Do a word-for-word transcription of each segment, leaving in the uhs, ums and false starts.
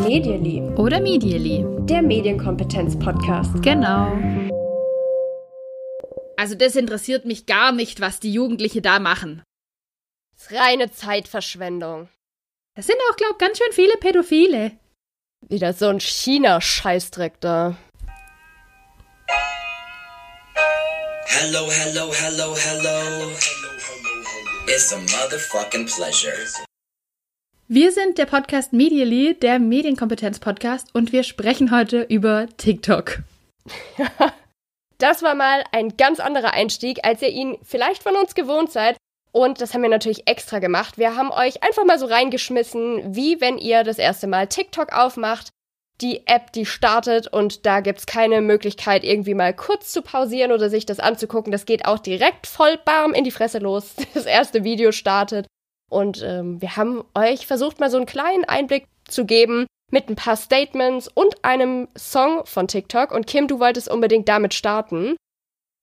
Medially oder Medially, der Medienkompetenz-Podcast. Genau. Also das interessiert mich gar nicht, was die Jugendlichen da machen. Das ist reine Zeitverschwendung. Das sind auch, glaub, ganz schön viele Pädophile. Wieder so ein China-Scheißdreck da. Hello, hello, hello, hello. It's a motherfucking pleasure. Wir sind der Podcast Medially, der Medienkompetenz-Podcast, und wir sprechen heute über TikTok. Das war mal ein ganz anderer Einstieg, als ihr ihn vielleicht von uns gewohnt seid. Und das haben wir natürlich extra gemacht. Wir haben euch einfach mal so reingeschmissen, wie wenn ihr das erste Mal TikTok aufmacht, die App, die startet, und da gibt's keine Möglichkeit, irgendwie mal kurz zu pausieren oder sich das anzugucken. Das geht auch direkt voll bam in die Fresse los. Das erste Video startet. Und ähm, wir haben euch versucht, mal so einen kleinen Einblick zu geben mit ein paar Statements und einem Song von TikTok. Und Kim, du wolltest unbedingt damit starten.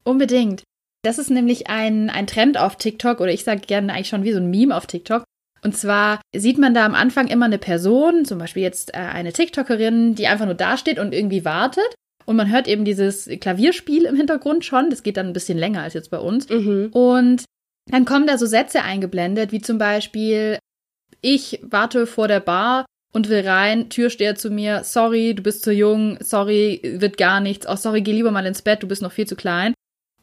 Unbedingt. Das ist nämlich ein, ein Trend auf TikTok, oder ich sage gerne eigentlich schon wie so ein Meme auf TikTok. Und zwar sieht man da am Anfang immer eine Person, zum Beispiel jetzt äh, eine TikTokerin, die einfach nur dasteht und irgendwie wartet. Und man hört eben dieses Klavierspiel im Hintergrund schon. Das geht dann ein bisschen länger als jetzt bei uns. Mhm. Und dann kommen da so Sätze eingeblendet, wie zum Beispiel: Ich warte vor der Bar und will rein, Türsteher zu mir, sorry, du bist zu jung, sorry, wird gar nichts, oh sorry, geh lieber mal ins Bett, du bist noch viel zu klein.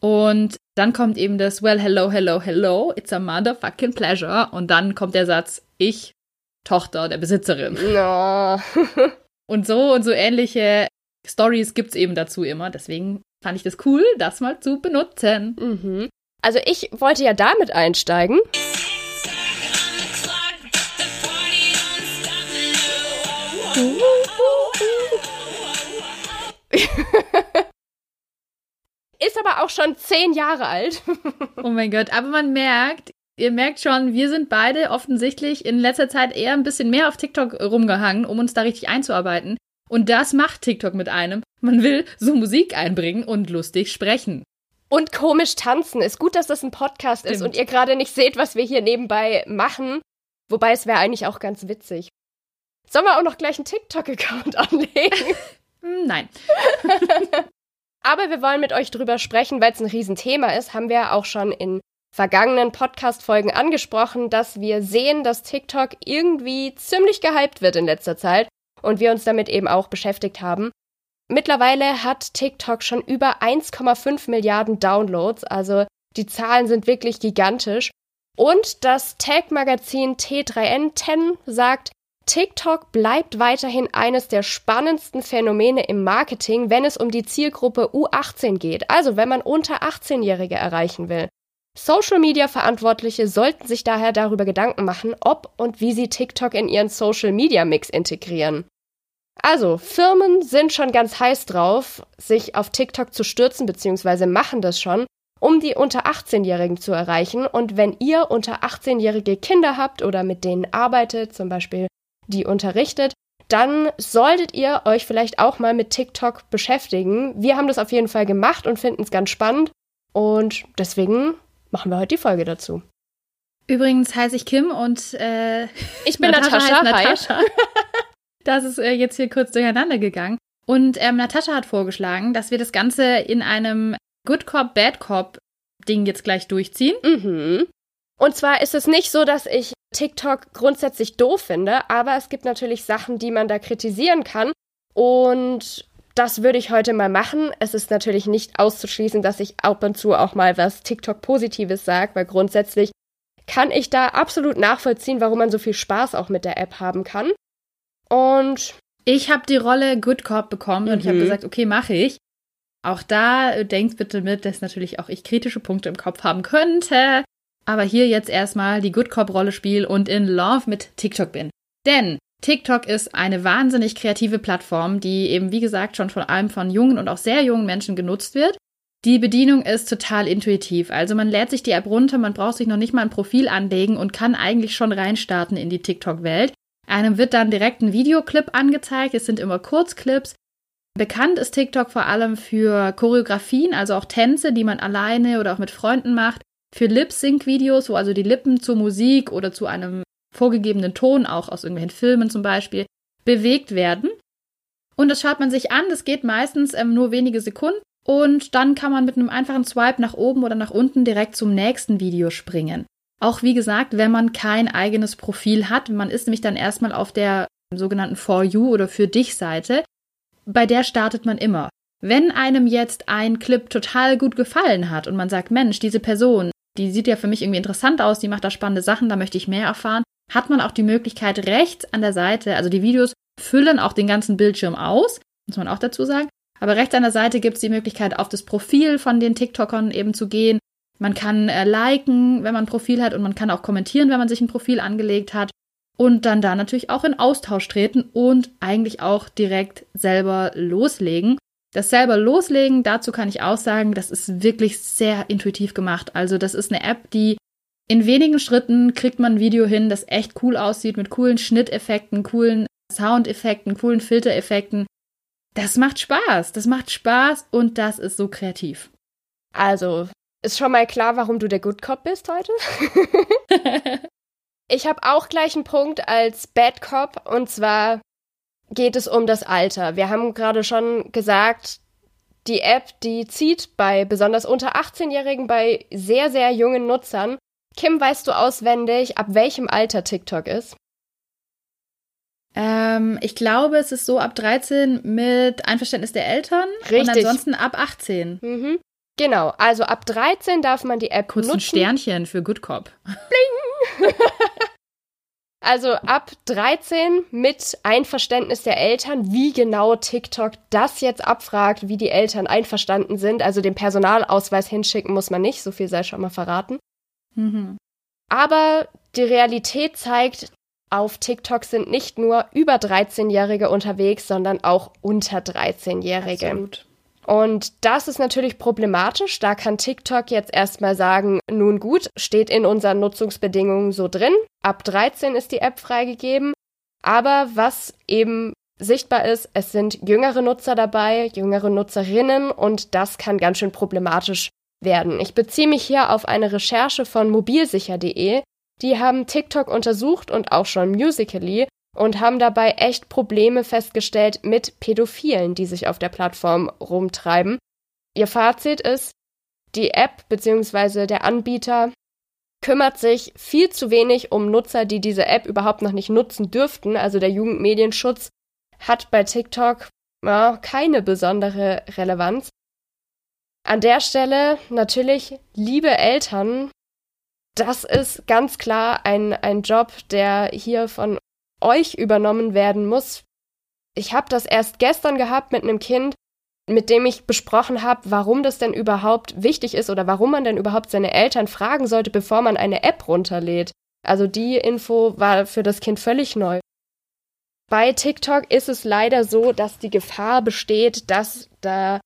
Und dann kommt eben das Well, hello, hello, hello, it's a motherfucking pleasure. Und dann kommt der Satz: Ich, Tochter der Besitzerin. No. Und so und so ähnliche Stories gibt's eben dazu immer. Deswegen fand ich das cool, das mal zu benutzen. Mhm. Also ich wollte ja damit einsteigen. Ist aber auch schon zehn Jahre alt. Oh mein Gott, aber man merkt, ihr merkt schon, wir sind beide offensichtlich in letzter Zeit eher ein bisschen mehr auf TikTok rumgehangen, um uns da richtig einzuarbeiten. Und das macht TikTok mit einem. Man will so Musik einbringen und lustig sprechen. Und komisch tanzen. Ist gut, dass das ein Podcast Stimmt. ist und ihr gerade nicht seht, was wir hier nebenbei machen. Wobei, es wäre eigentlich auch ganz witzig. Sollen wir auch noch gleich einen TikTok-Account anlegen? Nein. Aber wir wollen mit euch drüber sprechen, weil es ein Riesenthema ist. Haben wir auch schon in vergangenen Podcast-Folgen angesprochen, dass wir sehen, dass TikTok irgendwie ziemlich gehypt wird in letzter Zeit. Und wir uns damit eben auch beschäftigt haben. Mittlerweile hat TikTok schon über eins Komma fünf Milliarden Downloads, also die Zahlen sind wirklich gigantisch. Und das Tech-Magazin T drei N sagt, TikTok bleibt weiterhin eines der spannendsten Phänomene im Marketing, wenn es um die Zielgruppe U achtzehn geht, also wenn man unter achtzehn-Jährige erreichen will. Social-Media-Verantwortliche sollten sich daher darüber Gedanken machen, ob und wie sie TikTok in ihren Social-Media-Mix integrieren. Also, Firmen sind schon ganz heiß drauf, sich auf TikTok zu stürzen, beziehungsweise machen das schon, um die unter achtzehn-Jährigen zu erreichen. Und wenn ihr unter achtzehn-jährige Kinder habt oder mit denen arbeitet, zum Beispiel die unterrichtet, dann solltet ihr euch vielleicht auch mal mit TikTok beschäftigen. Wir haben das auf jeden Fall gemacht und finden es ganz spannend. Und deswegen machen wir heute die Folge dazu. Übrigens heiße ich Kim und äh, ich bin Natascha. Natascha. Das ist jetzt hier kurz durcheinander gegangen. Und ähm, Natascha hat vorgeschlagen, dass wir das Ganze in einem Good Cop, Bad Cop Ding jetzt gleich durchziehen. Mhm. Und zwar ist es nicht so, dass ich TikTok grundsätzlich doof finde, aber es gibt natürlich Sachen, die man da kritisieren kann. Und das würde ich heute mal machen. Es ist natürlich nicht auszuschließen, dass ich ab und zu auch mal was TikTok-Positives sage, weil grundsätzlich kann ich da absolut nachvollziehen, warum man so viel Spaß auch mit der App haben kann. Und ich habe die Rolle Good Cop bekommen mhm. und ich habe gesagt, okay, mache ich. Auch da denkt bitte mit, dass natürlich auch ich kritische Punkte im Kopf haben könnte. Aber hier jetzt erstmal die Good Cop-Rolle spiele und in Love mit TikTok bin. Denn TikTok ist eine wahnsinnig kreative Plattform, die eben, wie gesagt, schon vor allem von jungen und auch sehr jungen Menschen genutzt wird. Die Bedienung ist total intuitiv. Also man lädt sich die App runter, man braucht sich noch nicht mal ein Profil anlegen und kann eigentlich schon reinstarten in die TikTok-Welt. Einem wird dann direkt ein Videoclip angezeigt, es sind immer Kurzclips. Bekannt ist TikTok vor allem für Choreografien, also auch Tänze, die man alleine oder auch mit Freunden macht. für Lip-Sync-Videos, wo also die Lippen zur Musik oder zu einem vorgegebenen Ton, auch aus irgendwelchen Filmen zum Beispiel, bewegt werden. Und das schaut man sich an, das geht meistens ähm, nur wenige Sekunden und dann kann man mit einem einfachen Swipe nach oben oder nach unten direkt zum nächsten Video springen. Auch wie gesagt, wenn man kein eigenes Profil hat, man ist nämlich dann erstmal auf der sogenannten For You oder Für Dich Seite, bei der startet man immer. Wenn einem jetzt ein Clip total gut gefallen hat und man sagt, Mensch, diese Person, die sieht ja für mich irgendwie interessant aus, die macht da spannende Sachen, da möchte ich mehr erfahren, hat man auch die Möglichkeit rechts an der Seite, also die Videos füllen auch den ganzen Bildschirm aus, muss man auch dazu sagen, aber rechts an der Seite gibt es die Möglichkeit, auf das Profil von den TikTokern eben zu gehen. Man kann äh, liken, wenn man ein Profil hat und man kann auch kommentieren, wenn man sich ein Profil angelegt hat und dann da natürlich auch in Austausch treten und eigentlich auch direkt selber loslegen. Das selber loslegen, dazu kann ich auch sagen, das ist wirklich sehr intuitiv gemacht. Also das ist eine App, die in wenigen Schritten kriegt man ein Video hin, das echt cool aussieht, mit coolen Schnitteffekten, coolen Soundeffekten, coolen Filtereffekten. Das macht Spaß, das macht Spaß und das ist so kreativ. Also ist schon mal klar, warum du der Good Cop bist heute? Ich habe auch gleich einen Punkt als Bad Cop und zwar geht es um das Alter. Wir haben gerade schon gesagt, die App, die zieht bei besonders unter achtzehn-Jährigen, bei sehr, sehr jungen Nutzern. Kim, weißt du auswendig, ab welchem Alter TikTok ist? Ähm, ich glaube, es ist so ab dreizehn mit Einverständnis der Eltern. Richtig. Und ansonsten ab achtzehn. Mhm. Genau, also ab dreizehn darf man die App Kurz nutzen. Kurz ein Sternchen für Good Cop. Bling! Also ab dreizehn mit Einverständnis der Eltern, wie genau TikTok das jetzt abfragt, wie die Eltern einverstanden sind. Also den Personalausweis hinschicken muss man nicht, so viel sei schon mal verraten. Mhm. Aber die Realität zeigt, auf TikTok sind nicht nur über dreizehn-Jährige unterwegs, sondern auch unter dreizehn-Jährige. Absolut. Und das ist natürlich problematisch, da kann TikTok jetzt erstmal sagen, nun gut, steht in unseren Nutzungsbedingungen so drin, ab dreizehn ist die App freigegeben, aber was eben sichtbar ist, es sind jüngere Nutzer dabei, jüngere Nutzerinnen und das kann ganz schön problematisch werden. Ich beziehe mich hier auf eine Recherche von mobilsicher punkt de, die haben TikTok untersucht und auch schon Musical.ly und haben dabei echt Probleme festgestellt mit Pädophilen, die sich auf der Plattform rumtreiben. Ihr Fazit ist, die App bzw. der Anbieter kümmert sich viel zu wenig um Nutzer, die diese App überhaupt noch nicht nutzen dürften. Also der Jugendmedienschutz hat bei TikTok ja, keine besondere Relevanz. An der Stelle natürlich, liebe Eltern, das ist ganz klar ein, ein Job, der hier von euch übernommen werden muss. Ich habe das erst gestern gehabt mit einem Kind, mit dem ich besprochen habe, warum das denn überhaupt wichtig ist oder warum man denn überhaupt seine Eltern fragen sollte, bevor man eine App runterlädt. Also die Info war für das Kind völlig neu. Bei TikTok ist es leider so, dass die Gefahr besteht, dass da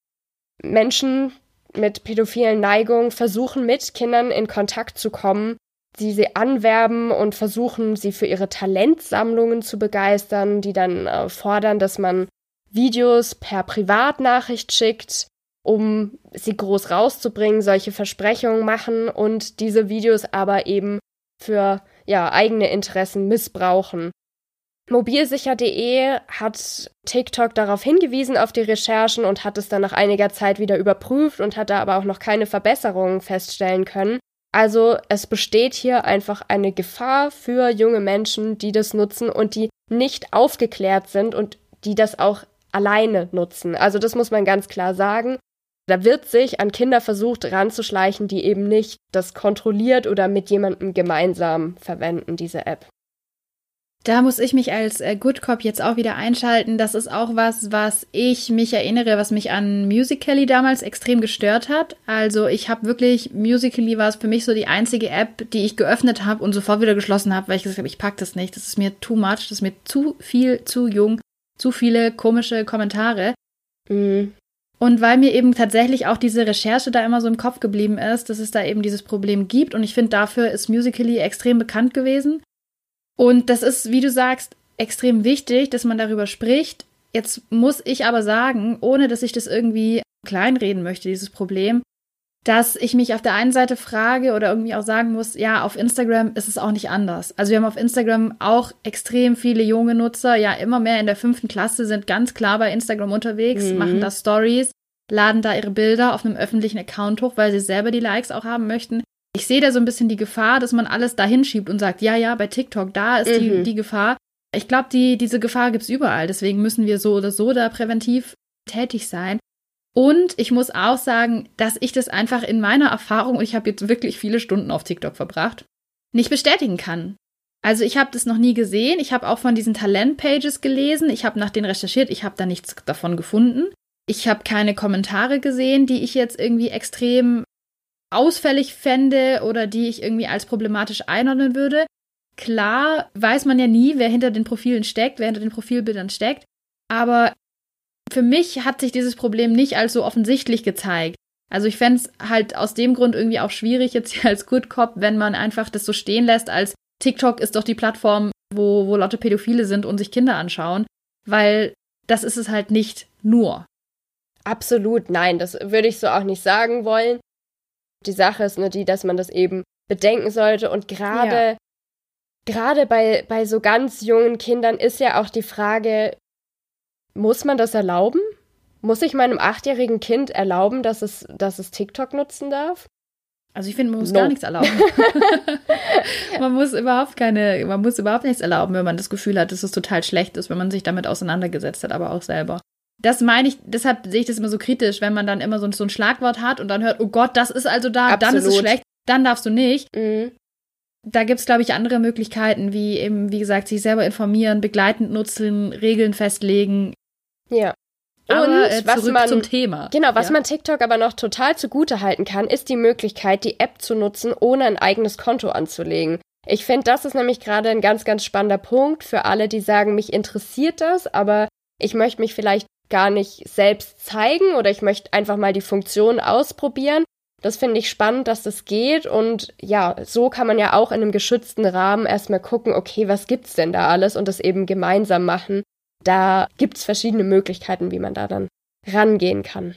Menschen mit pädophilen Neigungen versuchen, mit Kindern in Kontakt zu kommen, die sie anwerben und versuchen, sie für ihre Talentsammlungen zu begeistern, die dann äh, fordern, dass man Videos per Privatnachricht schickt, um sie groß rauszubringen, solche Versprechungen machen und diese Videos aber eben für ja, eigene Interessen missbrauchen. mobilsicher punkt de hat TikTok darauf hingewiesen auf die Recherchen und hat es dann nach einiger Zeit wieder überprüft und hat da aber auch noch keine Verbesserungen feststellen können. Also es besteht hier einfach eine Gefahr für junge Menschen, die das nutzen und die nicht aufgeklärt sind und die das auch alleine nutzen. Also das muss man ganz klar sagen. Da wird sich an Kinder versucht ranzuschleichen, die eben nicht das kontrolliert oder mit jemandem gemeinsam verwenden, diese App. Da muss ich mich als Good Cop jetzt auch wieder einschalten. Das ist auch was, was ich mich erinnere, was mich an Musical.ly damals extrem gestört hat. Also ich habe wirklich, Musical.ly war es für mich so die einzige App, die ich geöffnet habe und sofort wieder geschlossen habe, weil ich gesagt habe, ich pack das nicht. Das ist mir too much, das ist mir zu viel, zu jung, zu viele komische Kommentare. Mhm. Und weil mir eben tatsächlich auch diese Recherche da immer so im Kopf geblieben ist, dass es da eben dieses Problem gibt. Und ich finde, dafür ist Musical.ly extrem bekannt gewesen. Und das ist, wie du sagst, extrem wichtig, dass man darüber spricht. Jetzt muss ich aber sagen, ohne dass ich das irgendwie kleinreden möchte, dieses Problem, dass ich mich auf der einen Seite frage oder irgendwie auch sagen muss, ja, auf Instagram ist es auch nicht anders. Also wir haben auf Instagram auch extrem viele junge Nutzer, ja, immer mehr in der fünften Klasse sind ganz klar bei Instagram unterwegs, mhm. machen da Stories, laden da ihre Bilder auf einem öffentlichen Account hoch, weil sie selber die Likes auch haben möchten. Ich sehe da so ein bisschen die Gefahr, dass man alles dahin schiebt und sagt, ja, ja, bei TikTok, da ist mhm. die, die Gefahr. Ich glaube, die, diese Gefahr gibt's überall, deswegen müssen wir so oder so da präventiv tätig sein. Und ich muss auch sagen, dass ich das einfach in meiner Erfahrung, und ich habe jetzt wirklich viele Stunden auf TikTok verbracht, nicht bestätigen kann. Also ich habe das noch nie gesehen. Ich habe auch von diesen Talentpages gelesen. Ich habe nach denen recherchiert. Ich habe da nichts davon gefunden. Ich habe keine Kommentare gesehen, die ich jetzt irgendwie extrem ausfällig fände oder die ich irgendwie als problematisch einordnen würde. Klar weiß man ja nie, wer hinter den Profilen steckt, wer hinter den Profilbildern steckt. Aber für mich hat sich dieses Problem nicht als so offensichtlich gezeigt. Also ich fände es halt aus dem Grund irgendwie auch schwierig jetzt hier als Good Cop, wenn man einfach das so stehen lässt, als TikTok ist doch die Plattform, wo, wo lauter Pädophile sind und sich Kinder anschauen, weil das ist es halt nicht nur. Absolut, nein, das würde ich so auch nicht sagen wollen. Die Sache ist nur die, dass man das eben bedenken sollte und gerade ja. gerade bei, bei so ganz jungen Kindern ist ja auch die Frage, muss man das erlauben? Muss ich meinem achtjährigen Kind erlauben, dass es, dass es TikTok nutzen darf? Also ich finde, man muss no. gar nichts erlauben. man muss überhaupt keine, man muss überhaupt nichts erlauben, wenn man das Gefühl hat, dass es total schlecht ist, wenn man sich damit auseinandergesetzt hat, aber auch selber. Das meine ich, deshalb sehe ich das immer so kritisch, wenn man dann immer so, so ein Schlagwort hat und dann hört, oh Gott, das ist also da, Absolut. Dann ist es schlecht, dann darfst du nicht. Mhm. Da gibt's, glaube ich, andere Möglichkeiten, wie eben, wie gesagt, sich selber informieren, begleitend nutzen, Regeln festlegen. Ja. Aber und äh, was man, zum Thema. Genau, was ja. man TikTok aber noch total zugute halten kann, ist die Möglichkeit, die App zu nutzen, ohne ein eigenes Konto anzulegen. Ich finde, das ist nämlich gerade ein ganz, ganz spannender Punkt für alle, die sagen, mich interessiert das, aber ich möchte mich vielleicht gar nicht selbst zeigen oder ich möchte einfach mal die Funktion ausprobieren. Das finde ich spannend, dass das geht und ja, so kann man ja auch in einem geschützten Rahmen erstmal gucken, okay, was gibt's denn da alles und das eben gemeinsam machen. Da gibt es verschiedene Möglichkeiten, wie man da dann rangehen kann.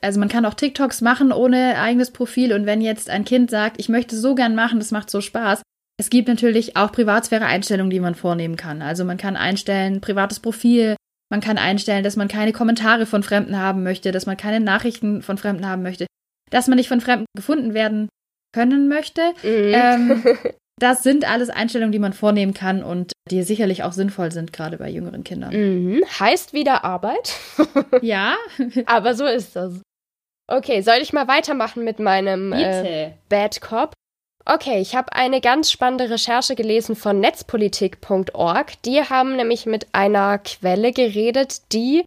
Also man kann auch TikToks machen ohne eigenes Profil. Und wenn jetzt ein Kind sagt, ich möchte so gern machen, das macht so Spaß. Es gibt natürlich auch Privatsphäre-Einstellungen, die man vornehmen kann. Also man kann einstellen, privates Profil. Man kann einstellen, dass man keine Kommentare von Fremden haben möchte, dass man keine Nachrichten von Fremden haben möchte, dass man nicht von Fremden gefunden werden können möchte. Mhm. Ähm, Das sind alles Einstellungen, die man vornehmen kann und die sicherlich auch sinnvoll sind, gerade bei jüngeren Kindern. Mhm. Heißt wieder Arbeit. Ja. Aber so ist das. Okay, soll ich mal weitermachen mit meinem äh, Bad Cop? Okay, ich habe eine ganz spannende Recherche gelesen von Netzpolitik Punkt org. Die haben nämlich mit einer Quelle geredet, die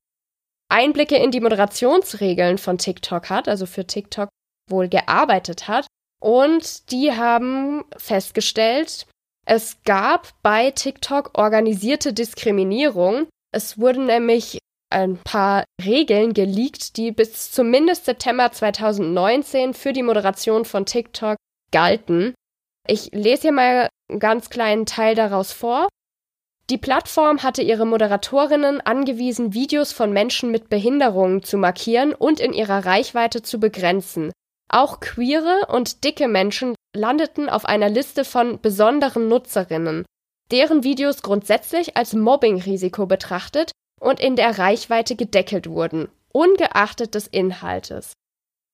Einblicke in die Moderationsregeln von TikTok hat, also für TikTok wohl gearbeitet hat. Und die haben festgestellt, es gab bei TikTok organisierte Diskriminierung. Es wurden nämlich ein paar Regeln geleakt, die bis zumindest September zwanzig neunzehn für die Moderation von TikTok galten. Ich lese hier mal einen ganz kleinen Teil daraus vor. Die Plattform hatte ihre Moderatorinnen angewiesen, Videos von Menschen mit Behinderungen zu markieren und in ihrer Reichweite zu begrenzen. Auch queere und dicke Menschen landeten auf einer Liste von besonderen Nutzerinnen, deren Videos grundsätzlich als Mobbing-Risiko betrachtet und in der Reichweite gedeckelt wurden, ungeachtet des Inhaltes.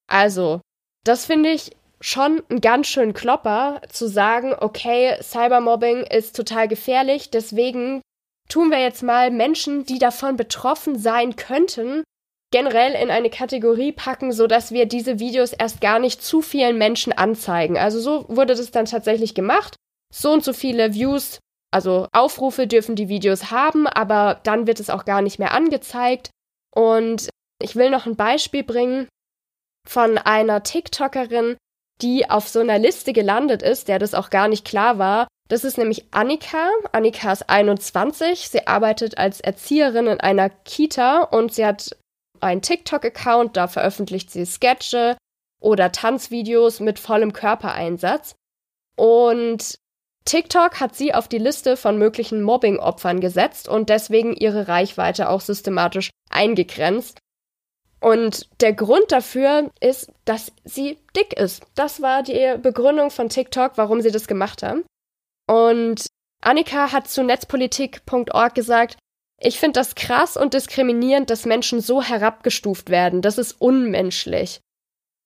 Also, das finde ich schon einen ganz schönen Klopper, zu sagen, okay, Cybermobbing ist total gefährlich, deswegen tun wir jetzt mal Menschen, die davon betroffen sein könnten, generell in eine Kategorie packen, sodass wir diese Videos erst gar nicht zu vielen Menschen anzeigen. Also so wurde das dann tatsächlich gemacht. So und so viele Views, also Aufrufe dürfen die Videos haben, aber dann wird es auch gar nicht mehr angezeigt. Und ich will noch ein Beispiel bringen von einer TikTokerin, die auf so einer Liste gelandet ist, der das auch gar nicht klar war. Das ist nämlich Annika. Annika ist einundzwanzig. Sie arbeitet als Erzieherin in einer Kita und sie hat ein TikTok-Account, da veröffentlicht sie Sketche oder Tanzvideos mit vollem Körpereinsatz. Und TikTok hat sie auf die Liste von möglichen Mobbing-Opfern gesetzt und deswegen ihre Reichweite auch systematisch eingegrenzt. Und der Grund dafür ist, dass sie dick ist. Das war die Begründung von TikTok, warum sie das gemacht haben. Und Annika hat zu Netzpolitik punkt org gesagt, ich finde das krass und diskriminierend, dass Menschen so herabgestuft werden. Das ist unmenschlich.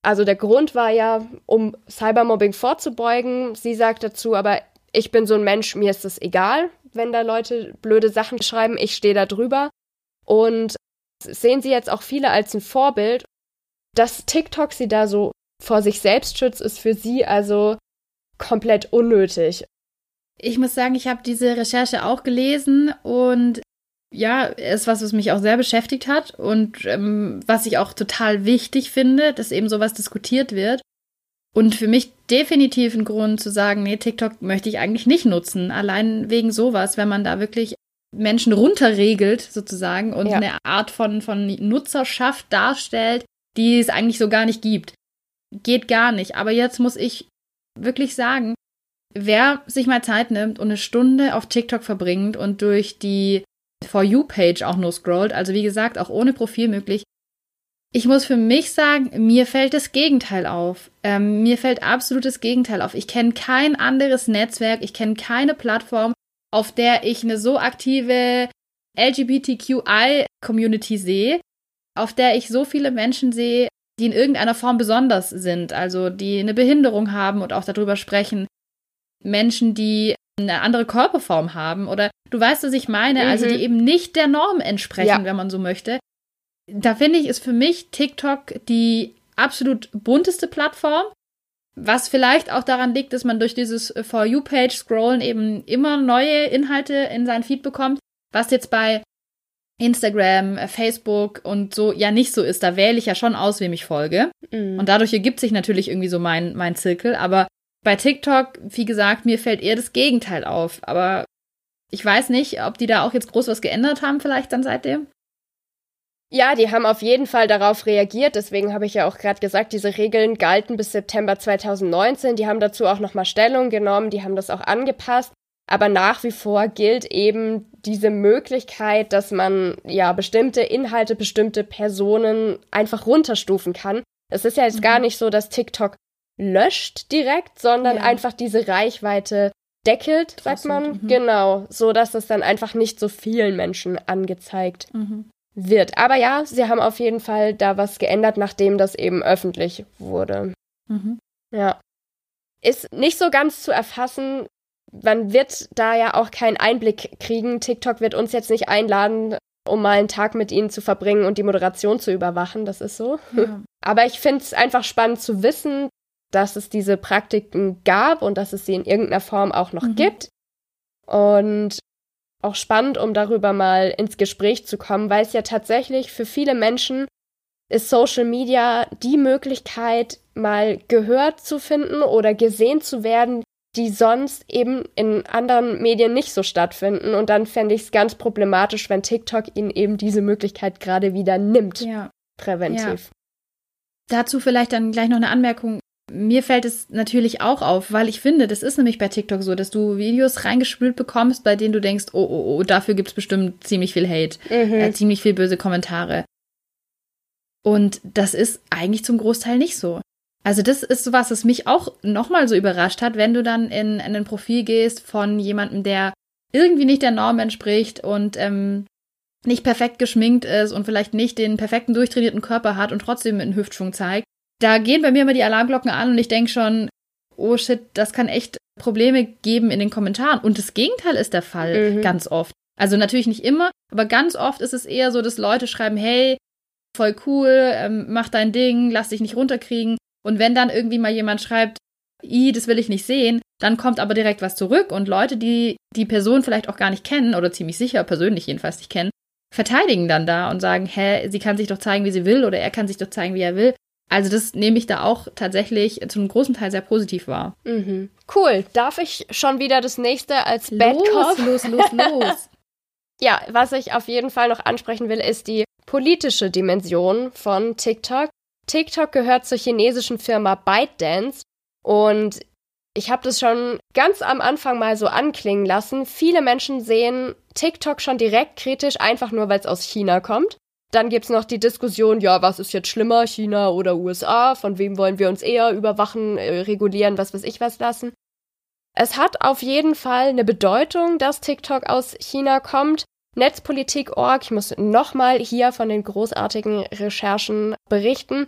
Also der Grund war ja, um Cybermobbing vorzubeugen. Sie sagt dazu, aber ich bin so ein Mensch, mir ist es egal, wenn da Leute blöde Sachen schreiben. Ich stehe da drüber. Und sehen sie jetzt auch viele als ein Vorbild. Dass TikTok sie da so vor sich selbst schützt, ist für sie also komplett unnötig. Ich muss sagen, ich habe diese Recherche auch gelesen und ja, ist was, was mich auch sehr beschäftigt hat und ähm, was ich auch total wichtig finde, dass eben sowas diskutiert wird. Und für mich definitiv ein Grund zu sagen, nee, TikTok möchte ich eigentlich nicht nutzen. Allein wegen sowas, wenn man da wirklich Menschen runterregelt sozusagen und ja. eine Art von, von Nutzerschaft darstellt, die es eigentlich so gar nicht gibt. Geht gar nicht. Aber jetzt muss ich wirklich sagen, wer sich mal Zeit nimmt und eine Stunde auf TikTok verbringt und durch die For You-Page auch nur scrollt, also wie gesagt, auch ohne Profil möglich, ich muss für mich sagen, mir fällt das Gegenteil auf. Ähm, mir fällt absolut das Gegenteil auf. Ich kenne kein anderes Netzwerk, ich kenne keine Plattform, auf der ich eine so aktive L G B T Q I-Community sehe, auf der ich so viele Menschen sehe, die in irgendeiner Form besonders sind, also die eine Behinderung haben und auch darüber sprechen. Menschen, die eine andere Körperform haben oder du weißt, was ich meine, mhm. also die eben nicht der Norm entsprechen, ja. wenn man so möchte. Da finde ich, ist für mich TikTok die absolut bunteste Plattform, was vielleicht auch daran liegt, dass man durch dieses For You-Page-Scrollen eben immer neue Inhalte in sein Feed bekommt, was jetzt bei Instagram, Facebook und so ja nicht so ist. Da wähle ich ja schon aus, wem ich folge. Mhm. Und dadurch ergibt sich natürlich irgendwie so mein, mein Zirkel, aber bei TikTok, wie gesagt, mir fällt eher das Gegenteil auf. Aber ich weiß nicht, ob die da auch jetzt groß was geändert haben vielleicht dann seitdem. Ja, die haben auf jeden Fall darauf reagiert. Deswegen habe ich ja auch gerade gesagt, diese Regeln galten bis September zweitausendneunzehn. Die haben dazu auch nochmal Stellung genommen. Die haben das auch angepasst. Aber nach wie vor gilt eben diese Möglichkeit, dass man ja bestimmte Inhalte, bestimmte Personen einfach runterstufen kann. Es ist ja jetzt mhm. gar nicht so, dass TikTok löscht direkt, sondern ja. einfach diese Reichweite deckelt, sagt man. Mhm. Genau, so dass es dann einfach nicht so vielen Menschen angezeigt mhm. wird. Aber ja, sie haben auf jeden Fall da was geändert, nachdem das eben öffentlich wurde. Mhm. Ja. Ist nicht so ganz zu erfassen. Man wird da ja auch keinen Einblick kriegen. TikTok wird uns jetzt nicht einladen, um mal einen Tag mit ihnen zu verbringen und die Moderation zu überwachen. Das ist so. Ja. Aber ich finde es einfach spannend zu wissen, dass es diese Praktiken gab und dass es sie in irgendeiner Form auch noch mhm. gibt. Und auch spannend, um darüber mal ins Gespräch zu kommen, weil es ja tatsächlich für viele Menschen ist Social Media die Möglichkeit, mal gehört zu finden oder gesehen zu werden, die sonst eben in anderen Medien nicht so stattfinden. Und dann fände ich es ganz problematisch, wenn TikTok ihnen eben diese Möglichkeit gerade wieder nimmt, ja. präventiv. Ja. Dazu vielleicht dann gleich noch eine Anmerkung. Mir fällt es natürlich auch auf, weil ich finde, das ist nämlich bei TikTok so, dass du Videos reingespült bekommst, bei denen du denkst, oh, oh, oh, dafür gibt es bestimmt ziemlich viel Hate, mhm. äh, ziemlich viel böse Kommentare. Und das ist eigentlich zum Großteil nicht so. Also das ist sowas, was mich auch nochmal so überrascht hat, wenn du dann in, in ein Profil gehst von jemandem, der irgendwie nicht der Norm entspricht und ähm, nicht perfekt geschminkt ist und vielleicht nicht den perfekten, durchtrainierten Körper hat und trotzdem einen Hüftschwung zeigt. Da gehen bei mir immer die Alarmglocken an und ich denke schon, oh shit, das kann echt Probleme geben in den Kommentaren. Und das Gegenteil ist der Fall, mhm. ganz oft. Also natürlich nicht immer, aber ganz oft ist es eher so, dass Leute schreiben, hey, voll cool, mach dein Ding, lass dich nicht runterkriegen. Und wenn dann irgendwie mal jemand schreibt, i, das will ich nicht sehen, dann kommt aber direkt was zurück. Und Leute, die die Person vielleicht auch gar nicht kennen oder ziemlich sicher persönlich jedenfalls nicht kennen, verteidigen dann da und sagen, hä, sie kann sich doch zeigen, wie sie will oder er kann sich doch zeigen, wie er will. Also das nehme ich da auch tatsächlich zu einem großen Teil sehr positiv wahr. Mhm. Cool. Darf ich schon wieder das nächste als Bad Cop? Los, los, los, los. Ja, was ich auf jeden Fall noch ansprechen will, ist die politische Dimension von TikTok. TikTok gehört zur chinesischen Firma ByteDance und ich habe das schon ganz am Anfang mal so anklingen lassen. Viele Menschen sehen TikTok schon direkt kritisch, einfach nur, weil es aus China kommt. Dann gibt's noch die Diskussion, ja, was ist jetzt schlimmer, China oder U S A? Von wem wollen wir uns eher überwachen, äh, regulieren, was weiß ich was lassen? Es hat auf jeden Fall eine Bedeutung, dass TikTok aus China kommt. Netzpolitik Punkt org, ich muss nochmal hier von den großartigen Recherchen berichten.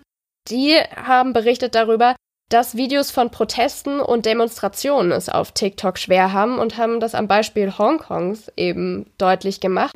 Die haben berichtet darüber, dass Videos von Protesten und Demonstrationen es auf TikTok schwer haben und haben das am Beispiel Hongkongs eben deutlich gemacht.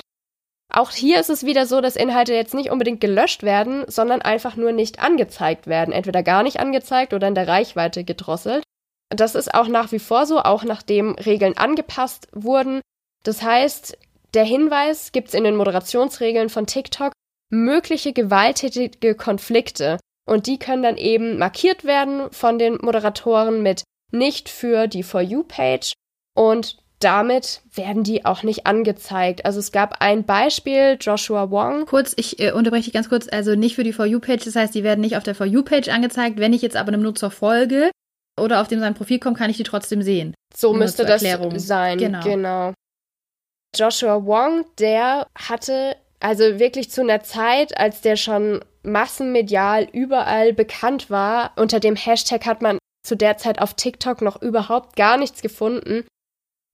Auch hier ist es wieder so, dass Inhalte jetzt nicht unbedingt gelöscht werden, sondern einfach nur nicht angezeigt werden. Entweder gar nicht angezeigt oder in der Reichweite gedrosselt. Das ist auch nach wie vor so, auch nachdem Regeln angepasst wurden. Das heißt, der Hinweis gibt's in den Moderationsregeln von TikTok, mögliche gewalttätige Konflikte. Und die können dann eben markiert werden von den Moderatoren mit nicht für die For You-Page. Und damit werden die auch nicht angezeigt. Also es gab ein Beispiel, Joshua Wong. Kurz, ich äh, unterbreche dich ganz kurz. Also nicht für die For You-Page, das heißt, die werden nicht auf der For You-Page angezeigt. Wenn ich jetzt aber einem Nutzer folge oder auf dem sein Profil komme, kann ich die trotzdem sehen. So müsste das sein, genau. genau. Joshua Wong, der hatte also wirklich zu einer Zeit, als der schon massenmedial überall bekannt war, unter dem Hashtag hat man zu der Zeit auf TikTok noch überhaupt gar nichts gefunden.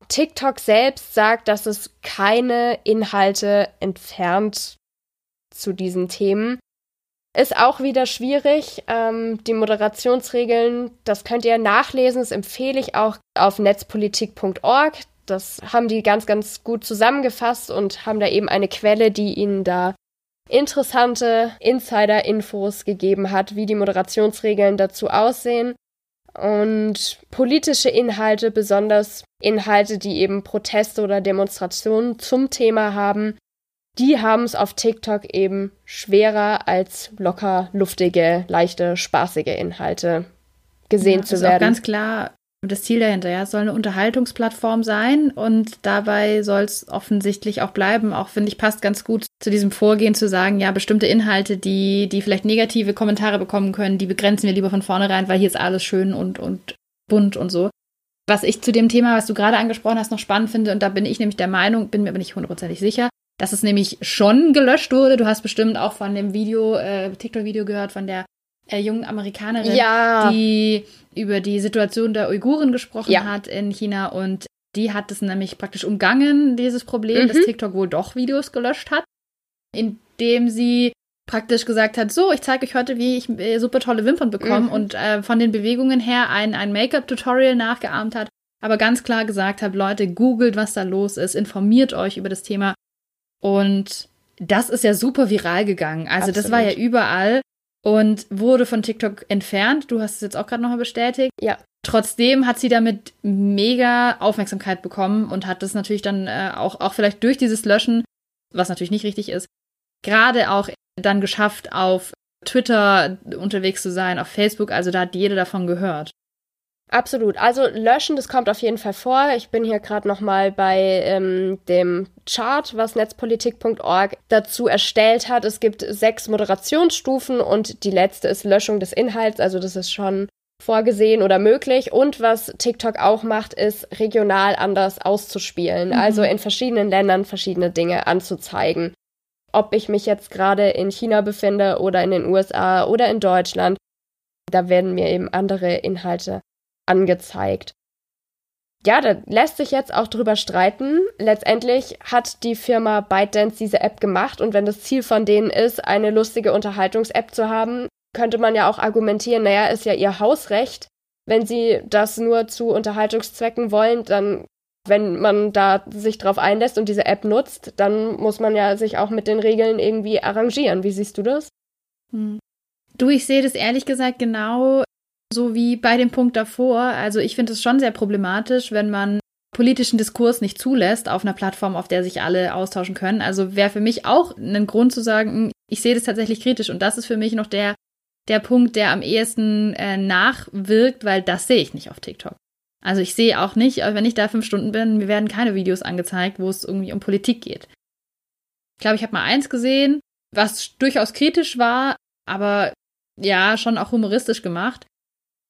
TikTok selbst sagt, dass es keine Inhalte entfernt zu diesen Themen. Ist auch wieder schwierig. Ähm, die Moderationsregeln, das könnt ihr nachlesen, das empfehle ich auch auf netzpolitik Punkt org. Das haben die ganz, ganz gut zusammengefasst und haben da eben eine Quelle, die ihnen da interessante Insider-Infos gegeben hat, wie die Moderationsregeln dazu aussehen. Und politische Inhalte, besonders Inhalte, die eben Proteste oder Demonstrationen zum Thema haben, die haben es auf TikTok eben schwerer als locker, luftige, leichte, spaßige Inhalte gesehen ja, zu werden. Das ist auch ganz klar das Ziel dahinter. Ja, es soll eine Unterhaltungsplattform sein und dabei soll es offensichtlich auch bleiben. Auch finde ich, passt ganz gut zu diesem Vorgehen zu sagen, ja, bestimmte Inhalte, die, die vielleicht negative Kommentare bekommen können, die begrenzen wir lieber von vornherein, weil hier ist alles schön und, und bunt und so. Was ich zu dem Thema, was du gerade angesprochen hast, noch spannend finde, und da bin ich nämlich der Meinung, bin mir aber nicht hundertprozentig sicher, dass es nämlich schon gelöscht wurde. Du hast bestimmt auch von dem Video, äh, TikTok-Video gehört, von der Äh, jungen Amerikanerin, ja. die über die Situation der Uiguren gesprochen ja. hat in China, und die hat es nämlich praktisch umgangen, dieses Problem, mhm. dass TikTok wohl doch Videos gelöscht hat, indem sie praktisch gesagt hat, so, ich zeige euch heute, wie ich äh, super tolle Wimpern bekomme mhm. und äh, von den Bewegungen her ein, ein Make-up-Tutorial nachgeahmt hat, aber ganz klar gesagt hat, Leute, googelt, was da los ist, informiert euch über das Thema, und das ist ja super viral gegangen, also Absolut. Das war ja überall. Und wurde von TikTok entfernt. Du hast es jetzt auch gerade nochmal bestätigt. Ja. Trotzdem hat sie damit mega Aufmerksamkeit bekommen und hat das natürlich dann äh, auch, auch vielleicht durch dieses Löschen, was natürlich nicht richtig ist, gerade auch dann geschafft, auf Twitter unterwegs zu sein, auf Facebook. Also da hat jeder davon gehört. Absolut. Also löschen, das kommt auf jeden Fall vor. Ich bin hier gerade nochmal bei ähm, dem Chart, was netzpolitik Punkt org dazu erstellt hat. Es gibt sechs Moderationsstufen und die letzte ist Löschung des Inhalts. Also das ist schon vorgesehen oder möglich. Und was TikTok auch macht, ist regional anders auszuspielen. Mhm. Also in verschiedenen Ländern verschiedene Dinge anzuzeigen. Ob ich mich jetzt gerade in China befinde oder in den U S A oder in Deutschland, da werden mir eben andere Inhalte angezeigt. Ja, da lässt sich jetzt auch drüber streiten. Letztendlich hat die Firma ByteDance diese App gemacht, und wenn das Ziel von denen ist, eine lustige Unterhaltungs-App zu haben, könnte man ja auch argumentieren, naja, ist ja ihr Hausrecht. Wenn sie das nur zu Unterhaltungszwecken wollen, dann, wenn man da sich drauf einlässt und diese App nutzt, dann muss man ja sich auch mit den Regeln irgendwie arrangieren. Wie siehst du das? Hm. Du, ich sehe das ehrlich gesagt genau so wie bei dem Punkt davor. Also ich finde es schon sehr problematisch, wenn man politischen Diskurs nicht zulässt auf einer Plattform, auf der sich alle austauschen können. Also wäre für mich auch ein Grund zu sagen, ich sehe das tatsächlich kritisch. Und das ist für mich noch der, der Punkt, der am ehesten äh, nachwirkt, weil das sehe ich nicht auf TikTok. Also ich sehe auch nicht, wenn ich da fünf Stunden bin, mir werden keine Videos angezeigt, wo es irgendwie um Politik geht. Ich glaube, ich habe mal eins gesehen, was durchaus kritisch war, aber ja, schon auch humoristisch gemacht.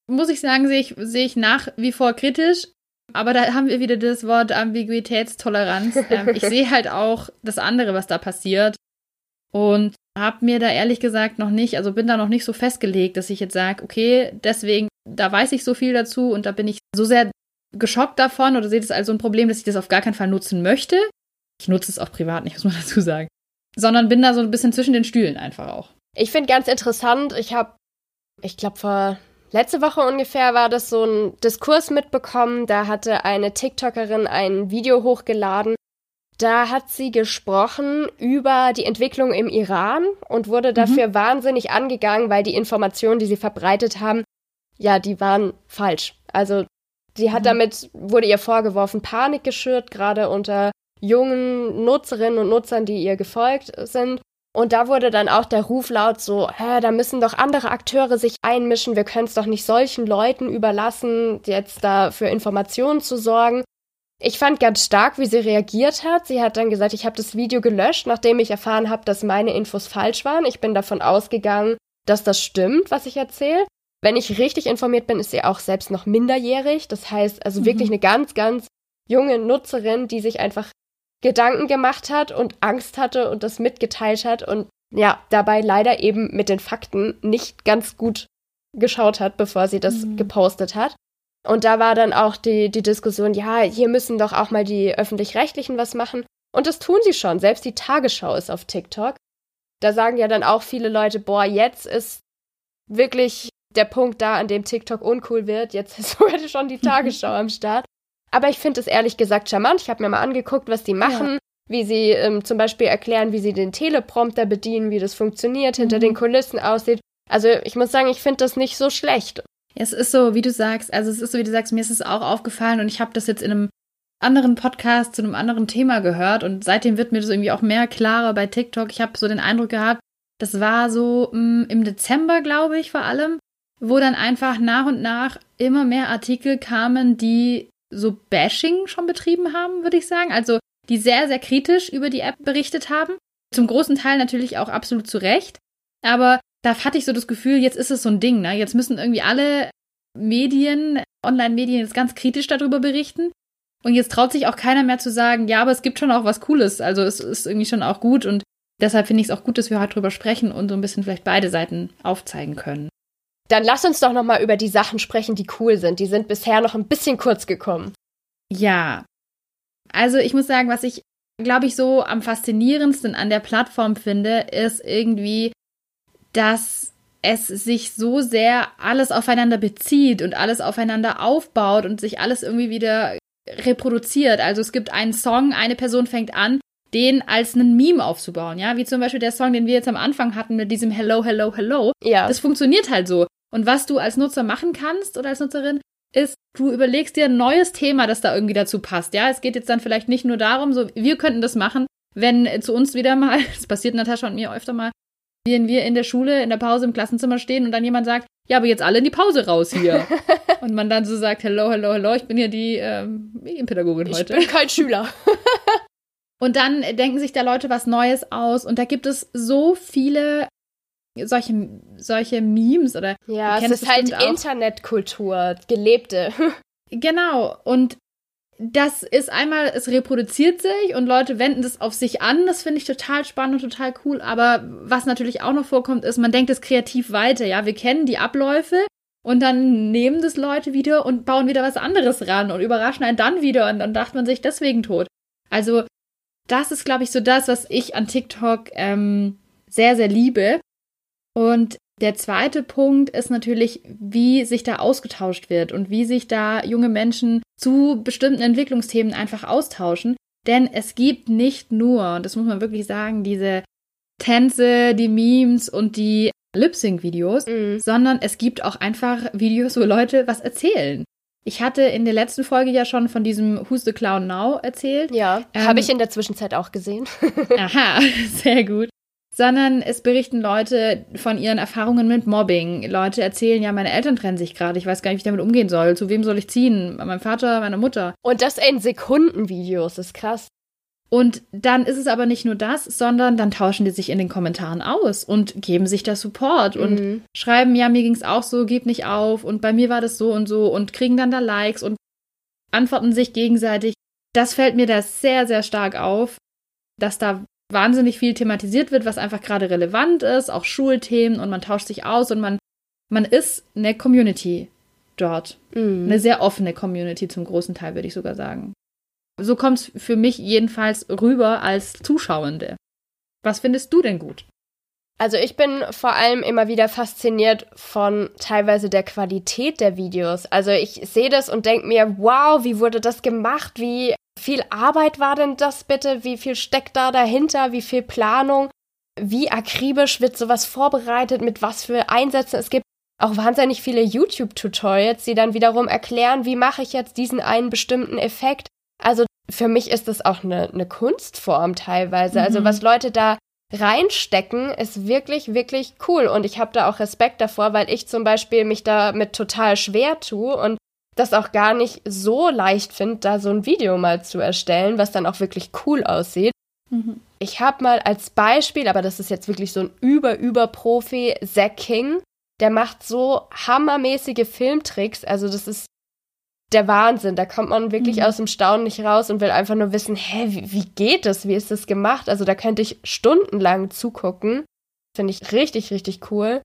Muss ich sagen, sehe ich, sehe ich nach wie vor kritisch, aber da haben wir wieder das Wort Ambiguitätstoleranz. Ähm, ich sehe halt auch das andere, was da passiert. und habe mir da ehrlich gesagt noch nicht, also bin da noch nicht so festgelegt, dass ich jetzt sage, okay, deswegen, da weiß ich so viel dazu und da bin ich so sehr geschockt davon oder sehe das als so ein Problem, dass ich das auf gar keinen Fall nutzen möchte. Ich nutze es auch privat nicht, muss man dazu sagen. Sondern bin da so ein bisschen zwischen den Stühlen einfach auch. Ich finde ganz interessant, ich habe, ich glaube vor... letzte Woche ungefähr war das so ein Diskurs mitbekommen, da hatte eine TikTokerin ein Video hochgeladen. Da hat sie gesprochen über die Entwicklung im Iran und wurde dafür mhm. wahnsinnig angegangen, weil die Informationen, die sie verbreitet haben, ja, die waren falsch. Also sie hat mhm. damit, wurde ihr vorgeworfen, Panik geschürt, gerade unter jungen Nutzerinnen und Nutzern, die ihr gefolgt sind. Und da wurde dann auch der Ruf laut so, hä, da müssen doch andere Akteure sich einmischen, wir können es doch nicht solchen Leuten überlassen, jetzt da für Informationen zu sorgen. Ich fand ganz stark, wie sie reagiert hat. Sie hat dann gesagt, ich habe das Video gelöscht, nachdem ich erfahren habe, dass meine Infos falsch waren. Ich bin davon ausgegangen, dass das stimmt, was ich erzähle. Wenn ich richtig informiert bin, ist sie auch selbst noch minderjährig. Das heißt, also mhm. wirklich eine ganz, ganz junge Nutzerin, die sich einfach Gedanken gemacht hat und Angst hatte und das mitgeteilt hat und ja, dabei leider eben mit den Fakten nicht ganz gut geschaut hat, bevor sie das mhm. gepostet hat. Und da war dann auch die, die Diskussion, ja, hier müssen doch auch mal die Öffentlich-Rechtlichen was machen. Und das tun sie schon, selbst die Tagesschau ist auf TikTok. Da sagen ja dann auch viele Leute, boah, jetzt ist wirklich der Punkt da, an dem TikTok uncool wird, jetzt ist heute schon die Tagesschau am Start. Aber ich finde es ehrlich gesagt charmant. Ich habe mir mal angeguckt, was die machen, ja. wie sie ähm, zum Beispiel erklären, wie sie den Teleprompter bedienen, wie das funktioniert, mhm. hinter den Kulissen aussieht. Also ich muss sagen, ich finde das nicht so schlecht. Es ist so, wie du sagst, also es ist so, wie du sagst, mir ist es auch aufgefallen und ich habe das jetzt in einem anderen Podcast zu einem anderen Thema gehört und seitdem wird mir das irgendwie auch mehr klarer bei TikTok. Ich habe so den Eindruck gehabt, das war so mh, im Dezember, glaube ich, vor allem, wo dann einfach nach und nach immer mehr Artikel kamen, die so Bashing schon betrieben haben, würde ich sagen. Also die sehr, sehr kritisch über die App berichtet haben. Zum großen Teil natürlich auch absolut zu Recht. Aber da hatte ich so das Gefühl, jetzt ist es so ein Ding, ne? Jetzt müssen irgendwie alle Medien, Online-Medien jetzt ganz kritisch darüber berichten. Und jetzt traut sich auch keiner mehr zu sagen, ja, aber es gibt schon auch was Cooles. Also es ist irgendwie schon auch gut. Und deshalb finde ich es auch gut, dass wir heute drüber sprechen und so ein bisschen vielleicht beide Seiten aufzeigen können. Dann lass uns doch nochmal über die Sachen sprechen, die cool sind. Die sind bisher noch ein bisschen kurz gekommen. Ja, also ich muss sagen, was ich, glaube ich, so am faszinierendsten an der Plattform finde, ist irgendwie, dass es sich so sehr alles aufeinander bezieht und alles aufeinander aufbaut und sich alles irgendwie wieder reproduziert. Also es gibt einen Song, eine Person fängt an, den als einen Meme aufzubauen, ja? Wie zum Beispiel der Song, den wir jetzt am Anfang hatten mit diesem Hello, Hello, Hello. Ja. Das funktioniert halt so. Und was du als Nutzer machen kannst oder als Nutzerin, ist, du überlegst dir ein neues Thema, das da irgendwie dazu passt, ja? Es geht jetzt dann vielleicht nicht nur darum, so, wir könnten das machen, wenn zu uns wieder mal, das passiert Natascha und mir öfter mal, wenn wir in der Schule, in der Pause im Klassenzimmer stehen und dann jemand sagt, ja, aber jetzt alle in die Pause raus hier. Und man dann so sagt, hello, hello, hello, ich bin ja die ähm, Medienpädagogin heute. Ich bin kein Schüler. Und dann denken sich da Leute was Neues aus. Und da gibt es so viele solche, solche Memes. Oder ja, es ist halt Internetkultur, gelebte. Genau. Und das ist einmal, es reproduziert sich und Leute wenden das auf sich an. Das finde ich total spannend und total cool. Aber was natürlich auch noch vorkommt, ist, man denkt es kreativ weiter. Ja, wir kennen die Abläufe und dann nehmen das Leute wieder und bauen wieder was anderes ran und überraschen einen dann wieder. Und dann dacht man sich deswegen tot. Also das ist, glaube ich, so das, was ich an TikTok ähm, sehr, sehr liebe. Und der zweite Punkt ist natürlich, wie sich da ausgetauscht wird und wie sich da junge Menschen zu bestimmten Entwicklungsthemen einfach austauschen. Denn es gibt nicht nur, und das muss man wirklich sagen, diese Tänze, die Memes und die Lip-Sync-Videos, mhm. sondern es gibt auch einfach Videos, wo Leute was erzählen. Ich hatte in der letzten Folge ja schon von diesem Who's the Clown Now erzählt. Ja, ähm, habe ich in der Zwischenzeit auch gesehen. Aha, sehr gut. Sondern es berichten Leute von ihren Erfahrungen mit Mobbing. Leute erzählen, ja, meine Eltern trennen sich gerade. Ich weiß gar nicht, wie ich damit umgehen soll. Zu wem soll ich ziehen? Mein Vater, meine Mutter. Und das in Sekundenvideos, das ist krass. Und dann ist es aber nicht nur das, sondern dann tauschen die sich in den Kommentaren aus und geben sich da Support und mhm. schreiben, ja, mir ging's auch so, gebt nicht auf und bei mir war das so und so und kriegen dann da Likes und antworten sich gegenseitig. Das fällt mir da sehr, sehr stark auf, dass da wahnsinnig viel thematisiert wird, was einfach gerade relevant ist, auch Schulthemen, und man tauscht sich aus und man, man ist eine Community dort. Mhm. Eine sehr offene Community zum großen Teil, würde ich sogar sagen. So kommt es für mich jedenfalls rüber als Zuschauende. Was findest du denn gut? Also ich bin vor allem immer wieder fasziniert von teilweise der Qualität der Videos. Also ich sehe das und denke mir, wow, wie wurde das gemacht? Wie viel Arbeit war denn das bitte? Wie viel steckt da dahinter? Wie viel Planung? Wie akribisch wird sowas vorbereitet? Mit was für Einsätzen? Es gibt auch wahnsinnig viele YouTube-Tutorials, die dann wiederum erklären, wie mache ich jetzt diesen einen bestimmten Effekt? Also für mich ist das auch eine, eine Kunstform teilweise. Mhm. Also was Leute da reinstecken, ist wirklich, wirklich cool. Und ich habe da auch Respekt davor, weil ich zum Beispiel mich damit total schwer tue und das auch gar nicht so leicht finde, da so ein Video mal zu erstellen, was dann auch wirklich cool aussieht. Mhm. Ich habe mal als Beispiel, aber das ist jetzt wirklich so ein Über-Über-Profi, Zack King, der macht so hammermäßige Filmtricks. Also das ist der Wahnsinn, da kommt man wirklich mhm. aus dem Staunen nicht raus und will einfach nur wissen, hä, wie, wie geht das, wie ist das gemacht? Also da könnte ich stundenlang zugucken, finde ich richtig, richtig cool.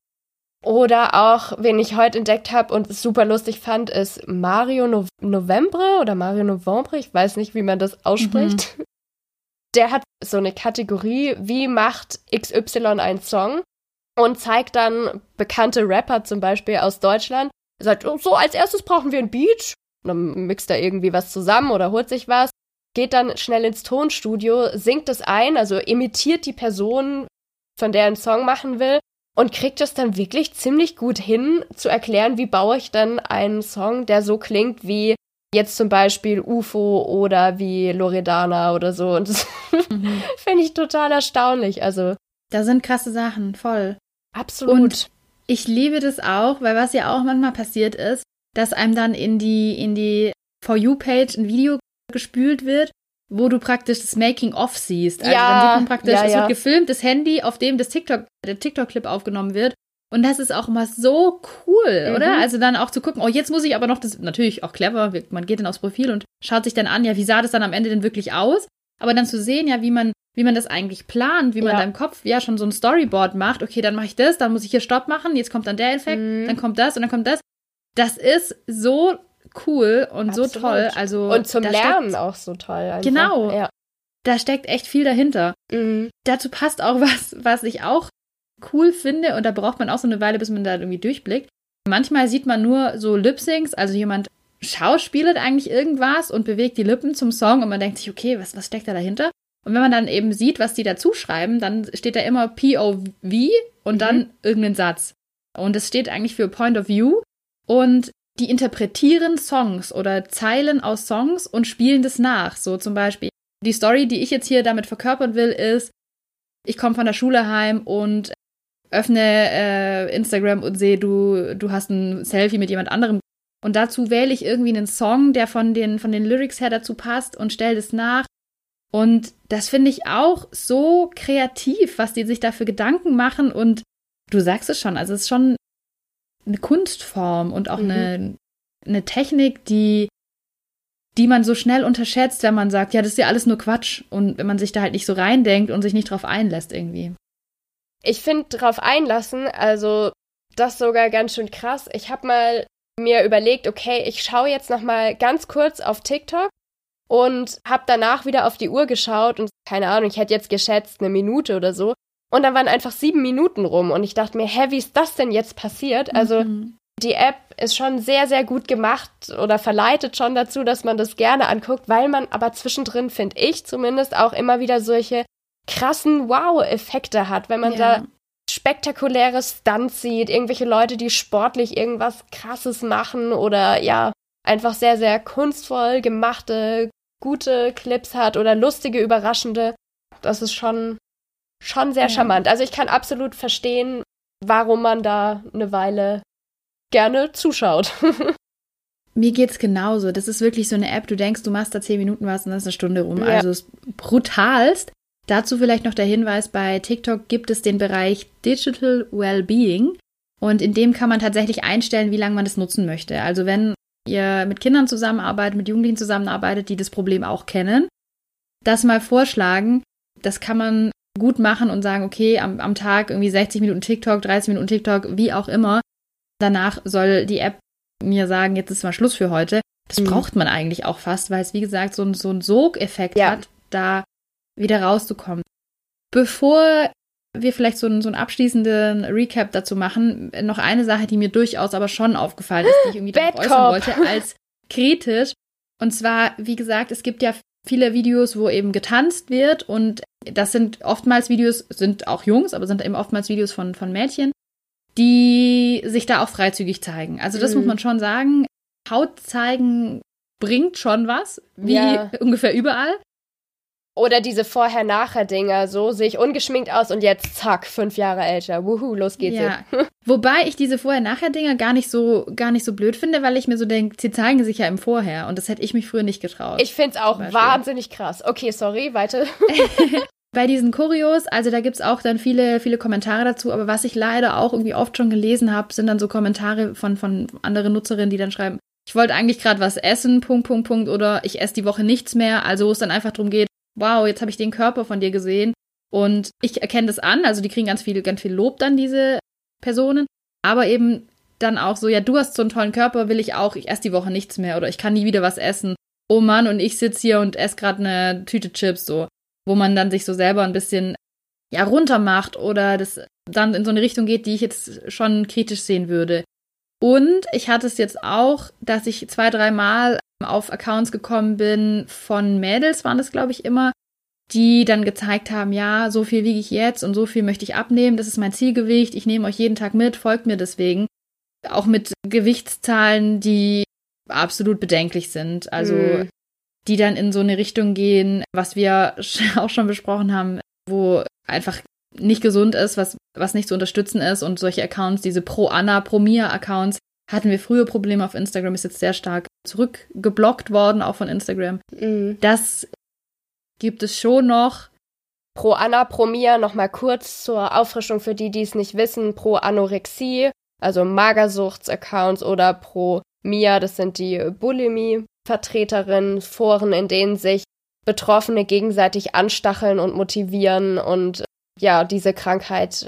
Oder auch, wen ich heute entdeckt habe und super lustig fand, ist Mario no- Novembre oder Mario Novembre, ich weiß nicht, wie man das ausspricht. Mhm. Der hat so eine Kategorie, wie macht X Y einen Song, und zeigt dann bekannte Rapper zum Beispiel aus Deutschland. Er sagt, oh, so als erstes brauchen wir einen Beat. Und dann mixt er irgendwie was zusammen oder holt sich was, geht dann schnell ins Tonstudio, singt es ein, also imitiert die Person, von der er einen Song machen will, und kriegt es dann wirklich ziemlich gut hin, zu erklären, wie baue ich dann einen Song, der so klingt wie jetzt zum Beispiel U F O oder wie Loredana oder so. Und das mhm. finde ich total erstaunlich. Also da sind krasse Sachen, voll. Absolut. Und ich liebe das auch, weil was ja auch manchmal passiert ist, dass einem dann in die, in die For You-Page ein Video gespült wird, wo du praktisch das Making-of siehst. Also ja, dann sieht man praktisch, ja, es ja. wird gefilmt, das Handy, auf dem das TikTok, der TikTok-Clip aufgenommen wird. Und das ist auch immer so cool, mhm. oder? Also dann auch zu gucken, oh, jetzt muss ich aber noch das, natürlich auch clever, man geht dann aufs Profil und schaut sich dann an, ja, wie sah das dann am Ende denn wirklich aus? Aber dann zu sehen, ja, wie man, wie man das eigentlich plant, wie man ja. da im Kopf ja schon so ein Storyboard macht, okay, dann mache ich das, dann muss ich hier Stopp machen, jetzt kommt dann der Effekt, mhm. dann kommt das und dann kommt das. Das ist so cool und Absolut. so toll. Also, und zum Lernen steckt, auch so toll. Einfach. Genau. Ja. Da steckt echt viel dahinter. Mhm. Dazu passt auch was, was ich auch cool finde. Und da braucht man auch so eine Weile, bis man da irgendwie durchblickt. Manchmal sieht man nur so Lip-Syncs. Also jemand schauspielert eigentlich irgendwas und bewegt die Lippen zum Song. Und man denkt sich, okay, was, was steckt da dahinter? Und wenn man dann eben sieht, was die dazu schreiben, dann steht da immer P O V und mhm. dann irgendeinen Satz. Und das steht eigentlich für Point of View. Und die interpretieren Songs oder Zeilen aus Songs und spielen das nach. So zum Beispiel, die Story, die ich jetzt hier damit verkörpern will, ist, ich komme von der Schule heim und öffne äh, Instagram und sehe, du, du hast ein Selfie mit jemand anderem. Und dazu wähle ich irgendwie einen Song, der von den, von den Lyrics her dazu passt, und stelle das nach. Und das finde ich auch so kreativ, was die sich dafür Gedanken machen. Und du sagst es schon, also es ist schon eine Kunstform und auch mhm. eine, eine Technik, die, die man so schnell unterschätzt, wenn man sagt, ja, das ist ja alles nur Quatsch, und wenn man sich da halt nicht so reindenkt und sich nicht drauf einlässt irgendwie. Ich finde drauf einlassen, also das sogar ganz schön krass. Ich habe mal mir überlegt, okay, ich schaue jetzt nochmal ganz kurz auf TikTok und habe danach wieder auf die Uhr geschaut und keine Ahnung, ich hätte jetzt geschätzt eine Minute oder so. Und dann waren einfach sieben Minuten rum und ich dachte mir, hä, wie ist das denn jetzt passiert? Also mhm. die App ist schon sehr, sehr gut gemacht oder verleitet schon dazu, dass man das gerne anguckt, weil man aber zwischendrin, finde ich zumindest, auch immer wieder solche krassen Wow-Effekte hat, wenn man ja. da spektakuläre Stunts sieht, irgendwelche Leute, die sportlich irgendwas Krasses machen oder ja, einfach sehr, sehr kunstvoll gemachte, gute Clips hat oder lustige, überraschende. Das ist schon... Schon sehr ja. charmant. Also ich kann absolut verstehen, warum man da eine Weile gerne zuschaut. Mir geht's genauso. Das ist wirklich so eine App, du denkst, du machst da zehn Minuten was und dann ist eine Stunde rum. Ja. Also es brutalst. Dazu vielleicht noch der Hinweis, bei TikTok gibt es den Bereich Digital Wellbeing. Und in dem kann man tatsächlich einstellen, wie lange man das nutzen möchte. Also wenn ihr mit Kindern zusammenarbeitet, mit Jugendlichen zusammenarbeitet, die das Problem auch kennen, das mal vorschlagen. Das kann man gut machen und sagen, okay, am, am Tag irgendwie sechzig Minuten TikTok, dreißig Minuten TikTok, wie auch immer. Danach soll die App mir sagen, jetzt ist mal Schluss für heute. Das mhm. braucht man eigentlich auch fast, weil es, wie gesagt, so, so einen Sogeffekt ja. hat, da wieder rauszukommen. Bevor wir vielleicht so einen, so einen abschließenden Recap dazu machen, noch eine Sache, die mir durchaus aber schon aufgefallen ist, die ich irgendwie darauf äußern wollte, als kritisch. Und zwar, wie gesagt, es gibt ja viele Videos, wo eben getanzt wird und das sind oftmals Videos, sind auch Jungs, aber sind eben oftmals Videos von, von Mädchen, die sich da auch freizügig zeigen. Also das mm. muss man schon sagen, Haut zeigen bringt schon was, wie ja. ungefähr überall. Oder diese Vorher-Nachher-Dinger, so sehe ich ungeschminkt aus und jetzt zack, fünf Jahre älter, wuhu, los geht's ja. jetzt. Wobei ich diese Vorher-Nachher-Dinger gar nicht so gar nicht so blöd finde, weil ich mir so denke, sie zeigen sich ja im Vorher und das hätte ich mich früher nicht getraut. Ich finde es auch wahnsinnig krass. Okay, sorry, weiter. Bei diesen Choreos, also da gibt es auch dann viele, viele Kommentare dazu, aber was ich leider auch irgendwie oft schon gelesen habe, sind dann so Kommentare von, von anderen Nutzerinnen, die dann schreiben, ich wollte eigentlich gerade was essen, Punkt, Punkt, Punkt, oder ich esse die Woche nichts mehr, also wo es dann einfach darum geht, wow, jetzt habe ich den Körper von dir gesehen und ich erkenne das an, also die kriegen ganz viel, ganz viel Lob dann, diese Personen, aber eben dann auch so, ja, du hast so einen tollen Körper, will ich auch, ich esse die Woche nichts mehr oder ich kann nie wieder was essen, oh Mann, und ich sitze hier und esse gerade eine Tüte Chips, so, wo man dann sich so selber ein bisschen, ja, runter macht oder das dann in so eine Richtung geht, die ich jetzt schon kritisch sehen würde. Und ich hatte es jetzt auch, dass ich zwei, dreimal auf Accounts gekommen bin von Mädels, waren das, glaube ich, immer, die dann gezeigt haben, ja, so viel wiege ich jetzt und so viel möchte ich abnehmen, das ist mein Zielgewicht, ich nehme euch jeden Tag mit, folgt mir deswegen. Auch mit Gewichtszahlen, die absolut bedenklich sind, also mhm. die dann in so eine Richtung gehen, was wir auch schon besprochen haben, wo einfach nicht gesund ist, was, was nicht zu unterstützen ist und solche Accounts, diese Pro-Ana, Pro-Mia-Accounts, hatten wir früher Probleme auf Instagram, ist jetzt sehr stark zurückgeblockt worden, auch von Instagram. Mhm. Das gibt es schon noch. Pro-Ana, Pro-Mia, nochmal kurz zur Auffrischung für die, die es nicht wissen, Pro-Anorexie, also Magersuchts-Accounts oder Pro-Mia, das sind die Bulimie-Vertreterinnen, Foren, in denen sich Betroffene gegenseitig anstacheln und motivieren und ja, diese Krankheit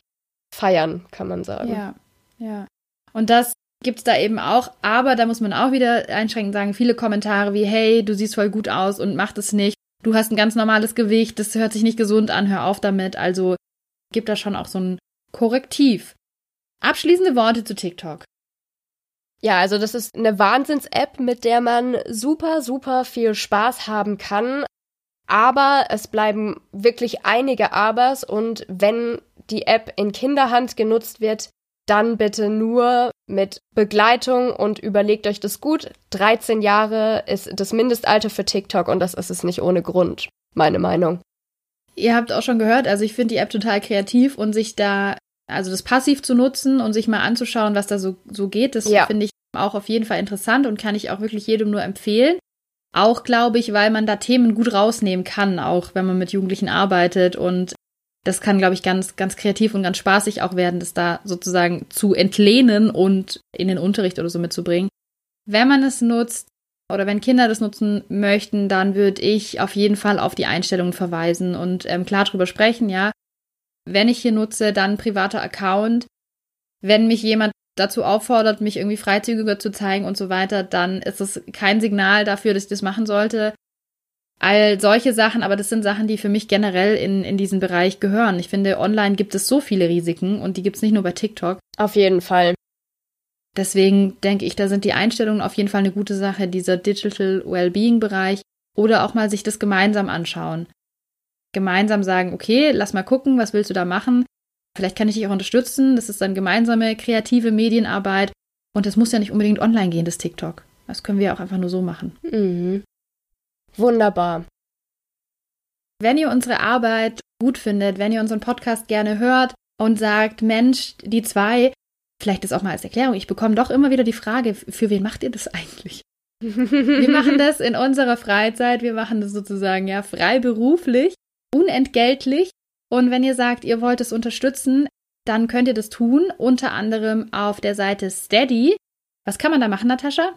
feiern, kann man sagen. Ja, ja. Und das gibt's da eben auch, aber da muss man auch wieder einschränkend sagen, viele Kommentare wie, hey, du siehst voll gut aus und mach das nicht, du hast ein ganz normales Gewicht, das hört sich nicht gesund an, hör auf damit, also gibt da schon auch so ein Korrektiv. Abschließende Worte zu TikTok. Ja, also das ist eine Wahnsinns-App, mit der man super, super viel Spaß haben kann, aber es bleiben wirklich einige Abers und wenn die App in Kinderhand genutzt wird, dann bitte nur mit Begleitung und überlegt euch das gut. dreizehn Jahre ist das Mindestalter für TikTok und das ist es nicht ohne Grund, meine Meinung. Ihr habt auch schon gehört, also ich finde die App total kreativ und sich da, also das passiv zu nutzen und sich mal anzuschauen, was da so, so geht, das ja. finde ich auch auf jeden Fall interessant und kann ich auch wirklich jedem nur empfehlen. Auch, glaube ich, weil man da Themen gut rausnehmen kann, auch wenn man mit Jugendlichen arbeitet und das kann, glaube ich, ganz, ganz kreativ und ganz spaßig auch werden, das da sozusagen zu entlehnen und in den Unterricht oder so mitzubringen. Wenn man es nutzt oder wenn Kinder das nutzen möchten, dann würde ich auf jeden Fall auf die Einstellungen verweisen und ähm, klar drüber sprechen, ja. Wenn ich hier nutze, dann privater Account. Wenn mich jemand dazu auffordert, mich irgendwie freizügiger zu zeigen und so weiter, dann ist es kein Signal dafür, dass ich das machen sollte. All solche Sachen, aber das sind Sachen, die für mich generell in, in diesen Bereich gehören. Ich finde, online gibt es so viele Risiken und die gibt es nicht nur bei TikTok. Auf jeden Fall. Deswegen denke ich, da sind die Einstellungen auf jeden Fall eine gute Sache, dieser Digital Wellbeing-Bereich oder auch mal sich das gemeinsam anschauen. Gemeinsam sagen, okay, lass mal gucken, was willst du da machen? Vielleicht kann ich dich auch unterstützen. Das ist dann gemeinsame kreative Medienarbeit und das muss ja nicht unbedingt online gehen, das TikTok. Das können wir auch einfach nur so machen. Mhm. Wunderbar. Wenn ihr unsere Arbeit gut findet, wenn ihr unseren Podcast gerne hört und sagt, Mensch, die zwei, vielleicht ist auch mal als Erklärung, ich bekomme doch immer wieder die Frage, für wen macht ihr das eigentlich? Wir machen das in unserer Freizeit, wir machen das sozusagen ja freiberuflich, unentgeltlich und wenn ihr sagt, ihr wollt es unterstützen, dann könnt ihr das tun, unter anderem auf der Seite Steady. Was kann man da machen, Natascha?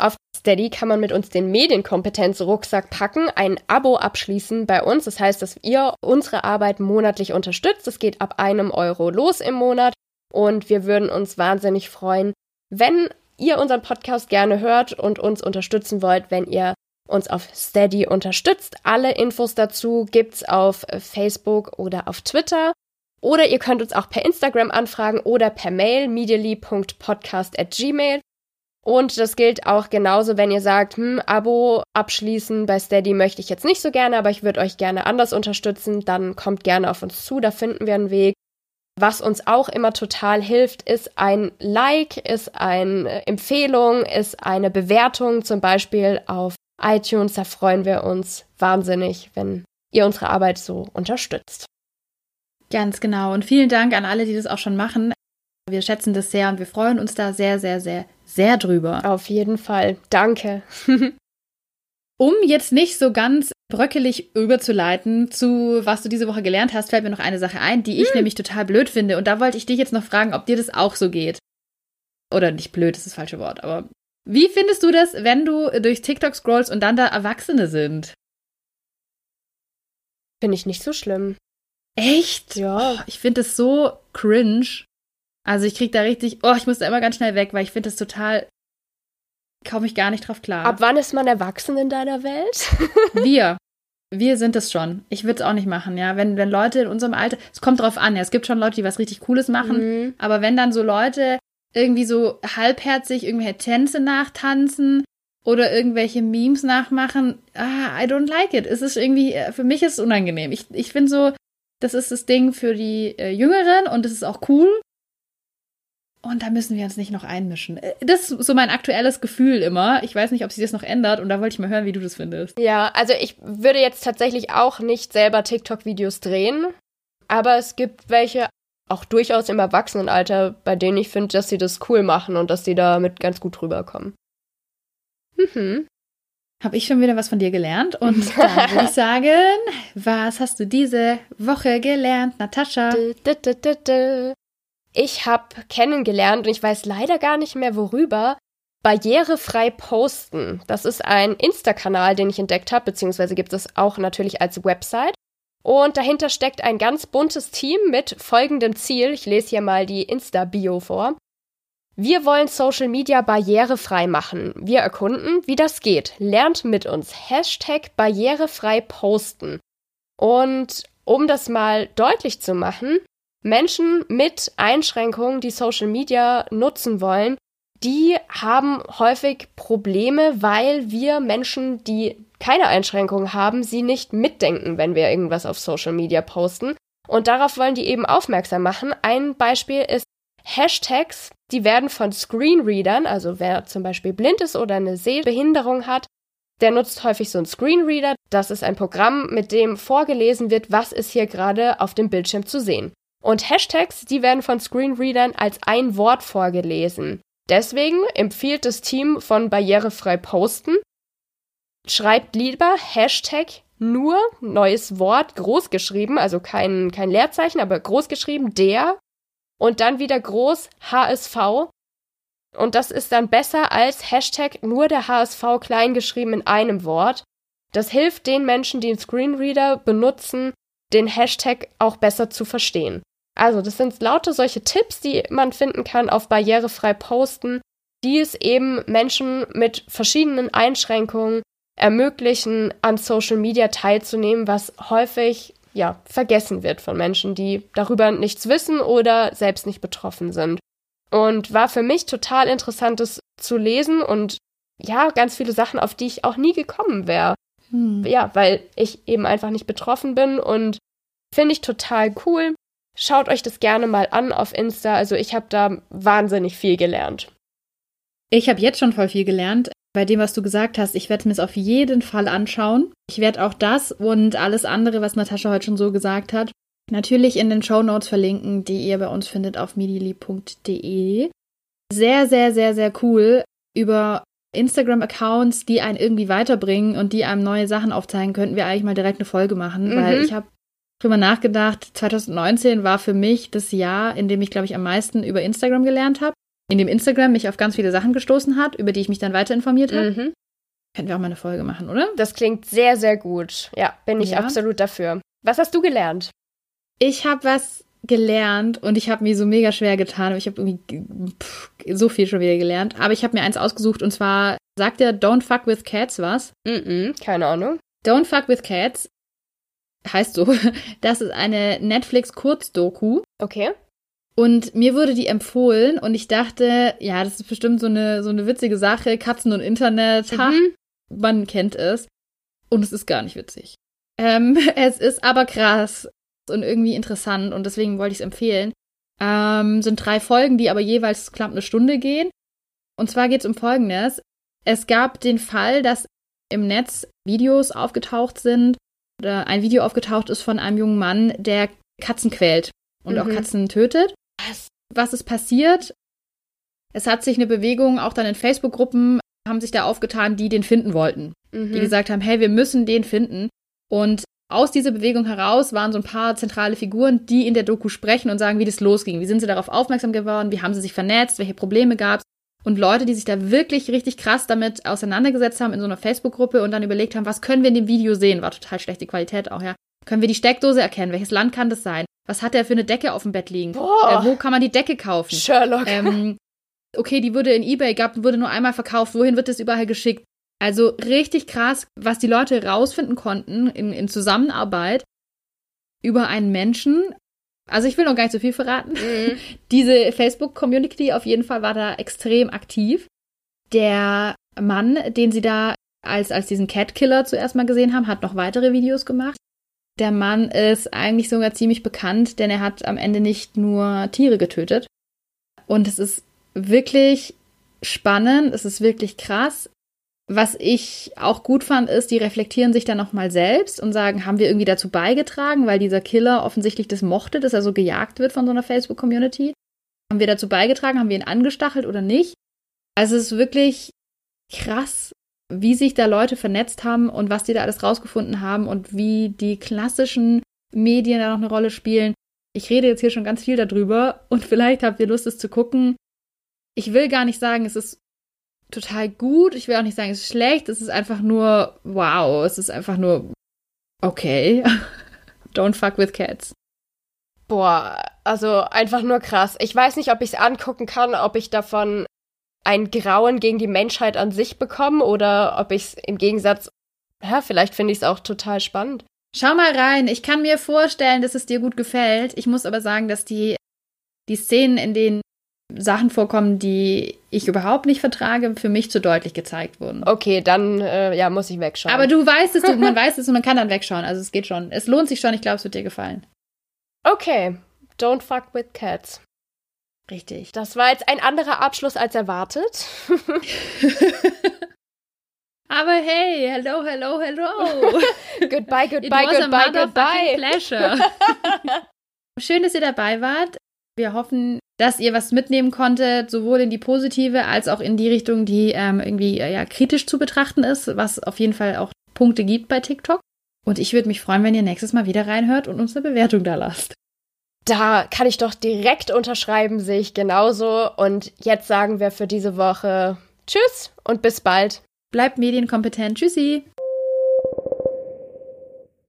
Auf Steady kann man mit uns den Medienkompetenz-Rucksack packen, ein Abo abschließen bei uns. Das heißt, dass ihr unsere Arbeit monatlich unterstützt. Das geht ab einem Euro los im Monat. Und wir würden uns wahnsinnig freuen, wenn ihr unseren Podcast gerne hört und uns unterstützen wollt, wenn ihr uns auf Steady unterstützt. Alle Infos dazu gibt's auf Facebook oder auf Twitter. Oder ihr könnt uns auch per Instagram anfragen oder per Mail medially punkt podcast at gmail punkt com. Und das gilt auch genauso, wenn ihr sagt, hm, Abo abschließen bei Steady möchte ich jetzt nicht so gerne, aber ich würde euch gerne anders unterstützen, dann kommt gerne auf uns zu, da finden wir einen Weg. Was uns auch immer total hilft, ist ein Like, ist eine Empfehlung, ist eine Bewertung, zum Beispiel auf iTunes. Da freuen wir uns wahnsinnig, wenn ihr unsere Arbeit so unterstützt. Ganz genau. Und vielen Dank an alle, die das auch schon machen. Wir schätzen das sehr und wir freuen uns da sehr, sehr, sehr, sehr drüber. Auf jeden Fall. Danke. Um jetzt nicht so ganz bröckelig überzuleiten zu, was du diese Woche gelernt hast, fällt mir noch eine Sache ein, die ich hm. nämlich total blöd finde. Und da wollte ich dich jetzt noch fragen, ob dir das auch so geht. Oder nicht blöd, das ist das falsche Wort, aber... Wie findest du das, wenn du durch TikTok scrollst und dann da Erwachsene sind? Finde ich nicht so schlimm. Echt? Ja. Oh, ich finde das so cringe. Also ich kriege da richtig, oh, ich muss da immer ganz schnell weg, weil ich finde das total, komme ich gar nicht drauf klar. Ab wann ist man erwachsen in deiner Welt? Wir. Wir sind es schon. Ich würde es auch nicht machen, ja. Wenn, wenn Leute in unserem Alter, es kommt drauf an, ja. Es gibt schon Leute, die was richtig Cooles machen, mhm. aber wenn dann so Leute... irgendwie so halbherzig irgendwelche Tänze nachtanzen oder irgendwelche Memes nachmachen. Ah, I don't like it. Es ist irgendwie, für mich ist es unangenehm. Ich, ich finde so, das ist das Ding für die äh, Jüngeren und das ist auch cool. Und da müssen wir uns nicht noch einmischen. Das ist so mein aktuelles Gefühl immer. Ich weiß nicht, ob sich das noch ändert und da wollte ich mal hören, wie du das findest. Ja, also ich würde jetzt tatsächlich auch nicht selber TikTok-Videos drehen, aber es gibt welche, auch durchaus im Erwachsenenalter, bei denen ich finde, dass sie das cool machen und dass sie damit ganz gut rüberkommen. Mhm. Habe ich schon wieder was von dir gelernt? Und dann würde ich sagen, was hast du diese Woche gelernt, Natascha? Ich habe kennengelernt und ich weiß leider gar nicht mehr worüber, barrierefrei posten. Das ist ein Insta-Kanal, den ich entdeckt habe, beziehungsweise gibt es auch natürlich als Website. Und dahinter steckt ein ganz buntes Team mit folgendem Ziel. Ich lese hier mal die Insta-Bio vor. Wir wollen Social Media barrierefrei machen. Wir erkunden, wie das geht. Lernt mit uns. Hashtag barrierefrei posten. Und um das mal deutlich zu machen, Menschen mit Einschränkungen, die Social Media nutzen wollen, die haben häufig Probleme, weil wir Menschen, die keine Einschränkungen haben, sie nicht mitdenken, wenn wir irgendwas auf Social Media posten. Und darauf wollen die eben aufmerksam machen. Ein Beispiel ist Hashtags, die werden von Screenreadern, also wer zum Beispiel blind ist oder eine Sehbehinderung hat, der nutzt häufig so einen Screenreader. Das ist ein Programm, mit dem vorgelesen wird, was ist hier gerade auf dem Bildschirm zu sehen. Und Hashtags, die werden von Screenreadern als ein Wort vorgelesen. Deswegen empfiehlt das Team von barrierefrei posten, schreibt lieber Hashtag nur, neues Wort, groß geschrieben, also kein, kein Leerzeichen, aber groß geschrieben, der und dann wieder groß H S V. Und das ist dann besser als Hashtag nur der H S V klein geschrieben in einem Wort. Das hilft den Menschen, die einen Screenreader benutzen, den Hashtag auch besser zu verstehen. Also das sind lauter solche Tipps, die man finden kann auf barrierefrei posten, die es eben Menschen mit verschiedenen Einschränkungen ermöglichen, an Social Media teilzunehmen, was häufig ja vergessen wird von Menschen, die darüber nichts wissen oder selbst nicht betroffen sind. Und war für mich total interessant, das zu lesen und ja, ganz viele Sachen, auf die ich auch nie gekommen wäre. Hm. Ja, weil ich eben einfach nicht betroffen bin und finde ich total cool. Schaut euch das gerne mal an auf Insta. Also ich habe da wahnsinnig viel gelernt. Ich habe jetzt schon voll viel gelernt. Bei dem, was du gesagt hast, ich werde mir es auf jeden Fall anschauen. Ich werde auch das und alles andere, was Natascha heute schon so gesagt hat, natürlich in den Shownotes verlinken, die ihr bei uns findet auf medially punkt de. Sehr, sehr, sehr, sehr cool über Instagram-Accounts, die einen irgendwie weiterbringen und die einem neue Sachen aufzeigen, könnten wir eigentlich mal direkt eine Folge machen, mhm. weil ich habe drüber nachgedacht, zwanzig neunzehn war für mich das Jahr, in dem ich, glaube ich, am meisten über Instagram gelernt habe. in dem Instagram mich auf ganz viele Sachen gestoßen hat, über die ich mich dann weiter informiert habe. Mhm. Können wir auch mal eine Folge machen, oder? Das klingt sehr, sehr gut. Ja, bin ich ja. absolut dafür. Was hast du gelernt? Ich habe was gelernt und ich habe mir so mega schwer getan. Aber ich habe irgendwie pff, so viel schon wieder gelernt. Aber ich habe mir eins ausgesucht und zwar, sagt der Don't Fuck With Cats was? Mhm, keine Ahnung. Don't Fuck With Cats heißt so. Das ist eine Netflix-Kurzdoku. Okay. Und mir wurde die empfohlen und ich dachte, ja, das ist bestimmt so eine, so eine witzige Sache. Katzen und Internet, ha, mhm. man kennt es. Und es ist gar nicht witzig. Ähm, es ist aber krass und irgendwie interessant und deswegen wollte ich es empfehlen. Ähm, sind drei Folgen, die aber jeweils knapp eine Stunde gehen. Und zwar geht es um Folgendes. Es gab den Fall, dass im Netz Videos aufgetaucht sind oder ein Video aufgetaucht ist von einem jungen Mann, der Katzen quält und mhm. auch Katzen tötet. Was? Was ist passiert? Es hat sich eine Bewegung, auch dann in Facebook-Gruppen, haben sich da aufgetan, die den finden wollten. Mhm. Die gesagt haben, hey, wir müssen den finden. Und aus dieser Bewegung heraus waren so ein paar zentrale Figuren, die in der Doku sprechen und sagen, wie das losging. Wie sind sie darauf aufmerksam geworden? Wie haben sie sich vernetzt? Welche Probleme gab es? Und Leute, die sich da wirklich richtig krass damit auseinandergesetzt haben in so einer Facebook-Gruppe und dann überlegt haben, was können wir in dem Video sehen? War total schlechte Qualität auch, ja. Können wir die Steckdose erkennen? Welches Land kann das sein? Was hat er für eine Decke auf dem Bett liegen? Äh, wo kann man die Decke kaufen? Sherlock. Ähm, okay, die wurde in eBay gehabt, wurde nur einmal verkauft. Wohin wird das überall geschickt? Also richtig krass, was die Leute rausfinden konnten in, in Zusammenarbeit über einen Menschen. Also ich will noch gar nicht so viel verraten. Mhm. Diese Facebook-Community auf jeden Fall war da extrem aktiv. Der Mann, den sie da als, als diesen Catkiller zuerst mal gesehen haben, hat noch weitere Videos gemacht. Der Mann ist eigentlich sogar ziemlich bekannt, denn er hat am Ende nicht nur Tiere getötet. Und es ist wirklich spannend, es ist wirklich krass. Was ich auch gut fand, ist, die reflektieren sich dann nochmal selbst und sagen, haben wir irgendwie dazu beigetragen, weil dieser Killer offensichtlich das mochte, dass er so gejagt wird von so einer Facebook-Community. Haben wir dazu beigetragen, haben wir ihn angestachelt oder nicht? Also es ist wirklich krass, wie sich da Leute vernetzt haben und was die da alles rausgefunden haben und wie die klassischen Medien da noch eine Rolle spielen. Ich rede jetzt hier schon ganz viel darüber und vielleicht habt ihr Lust, es zu gucken. Ich will gar nicht sagen, es ist total gut. Ich will auch nicht sagen, es ist schlecht. Es ist einfach nur wow. Es ist einfach nur okay. Don't fuck with cats. Boah, also einfach nur krass. Ich weiß nicht, ob ich es angucken kann, ob ich davon ein Grauen gegen die Menschheit an sich bekommen oder ob ich es im Gegensatz, ja, vielleicht finde ich es auch total spannend. Schau mal rein. Ich kann mir vorstellen, dass es dir gut gefällt. Ich muss aber sagen, dass die, die Szenen, in denen Sachen vorkommen, die ich überhaupt nicht vertrage, für mich zu deutlich gezeigt wurden. Okay, dann äh, ja, muss ich wegschauen. Aber du weißt es, du, man weiß es und man kann dann wegschauen. Also es geht schon. Es lohnt sich schon. Ich glaube, es wird dir gefallen. Okay. Don't fuck with cats. Richtig. Das war jetzt ein anderer Abschluss als erwartet. Aber hey, hello, hello, hello. Goodbye, goodbye, It was goodbye, a goodbye. Pleasure. Schön, dass ihr dabei wart. Wir hoffen, dass ihr was mitnehmen konntet, sowohl in die positive als auch in die Richtung, die ähm, irgendwie ja, kritisch zu betrachten ist, was auf jeden Fall auch Punkte gibt bei TikTok. Und ich würde mich freuen, wenn ihr nächstes Mal wieder reinhört und uns eine Bewertung da lasst. Da kann ich doch direkt unterschreiben, sehe ich genauso. Und jetzt sagen wir für diese Woche Tschüss und bis bald. Bleibt medienkompetent. Tschüssi.